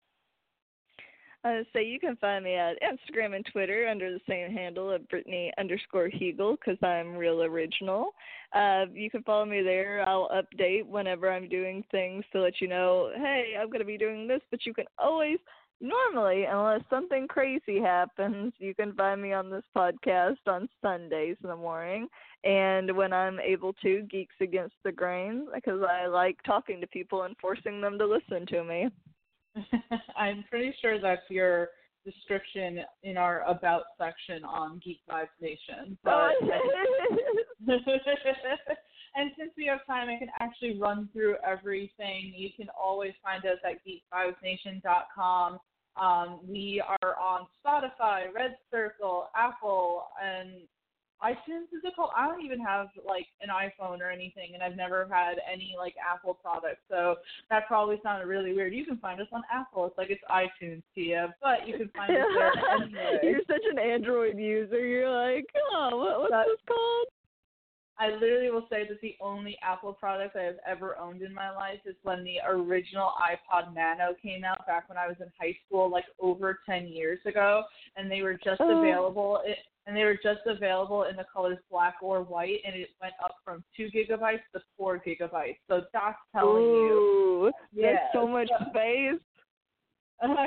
Uh, so you can find me at Instagram and Twitter under the same handle of Brittany underscore Heagle because I'm real original. Uh, you can follow me there. I'll update whenever I'm doing things to let you know, hey, I'm going to be doing this, but you can always Normally, unless something crazy happens, you can find me on this podcast on Sundays in the morning. And when I'm able to, Geeks Against the Grain, because I like talking to people and forcing them to listen to me. I'm pretty sure that's your description in our About section on Geek Vibes Nation. But... And since we have time, I can actually run through everything. You can always find us at geek vibes nation dot com. Um, we are on Spotify, Red Circle, Apple, and iTunes. Is it called? I don't even have, like, an iPhone or anything, and I've never had any, like, Apple products. So that probably sounded really weird. You can find us on Apple. It's like it's iTunes, Tia, but you can find us there anyway. You're such an Android user. You're like, oh, what, what's that, this called? I literally will say that the only Apple product I have ever owned in my life is when the original iPod Nano came out back when I was in high school, like over ten years ago, and they were just oh. available. It, and they were just available in the colors black or white, and it went up from two gigabytes to four gigabytes. So that's telling Ooh, you, yeah, that's so much so, space. I know.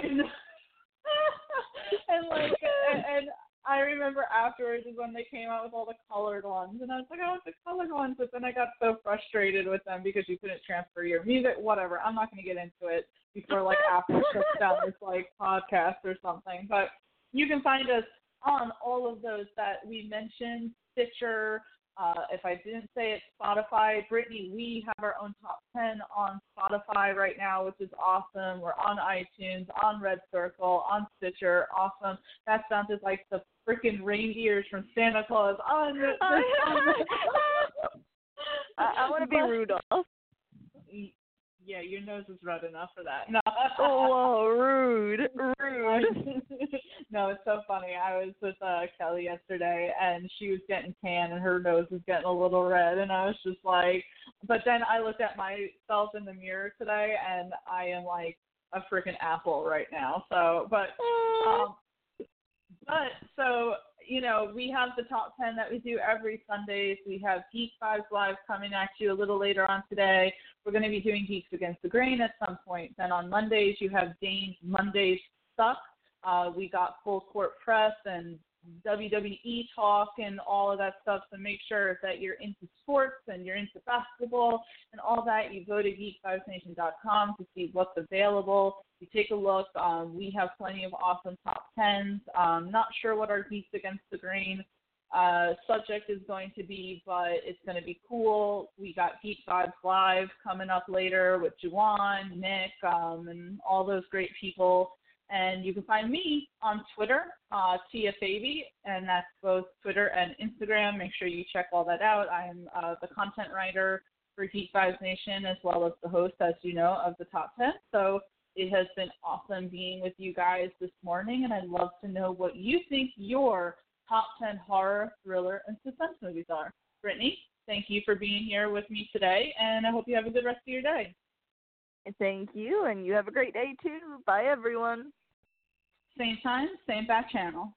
and like and. and I remember afterwards is when they came out with all the colored ones, and I was like, oh, it's the colored ones, but then I got so frustrated with them because you couldn't transfer your music, whatever. I'm not going to get into it before, like, Apple shuts down this, like, podcast or something, but you can find us on all of those that we mentioned, Stitcher, uh, if I didn't say it, Spotify. Brittany, we have our own top ten on Spotify right now, which is awesome. We're on iTunes, on Red Circle, on Stitcher. Awesome. That sounded like the freaking reindeers from Santa Claus. On the, the, on the, I, I want to be Rudolph. Yeah, your nose is red enough for that. No. Oh, whoa, rude, rude. No, it's so funny. I was with uh, Kelly yesterday, and she was getting tan, and her nose was getting a little red, and I was just like, but then I looked at myself in the mirror today, and I am like a freaking apple right now. So, but, um, but so, you know, we have the top ten that we do every Sundays. We have Geek Vibes Live coming at you a little later on today. We're going to be doing Geeks Against the Grain at some point. Then on Mondays, you have Dane's Mondays Suck. Uh, we got Full Court Press and W W E Talk and all of that stuff. So make sure that you're into sports and you're into basketball and all that. You go to geek vibes nation dot com to see what's available. You take a look. Um, we have plenty of awesome top tens. Um, not sure what our Geeks Against the Grain uh, subject is going to be, but it's going to be cool. We got Geek Vibes Live coming up later with Juwan, Nick, um, and all those great people. And you can find me on Twitter, uh, Tia Savie, and that's both Twitter and Instagram. Make sure you check all that out. I'm uh, the content writer for Geek Vibes Nation as well as the host, as you know, of the Top ten. So it has been awesome being with you guys this morning, and I'd love to know what you think your Top ten horror, thriller, and suspense movies are. Brittany, thank you for being here with me today, and I hope you have a good rest of your day. Thank you, and you have a great day, too. Bye, everyone. Same time, same back channel.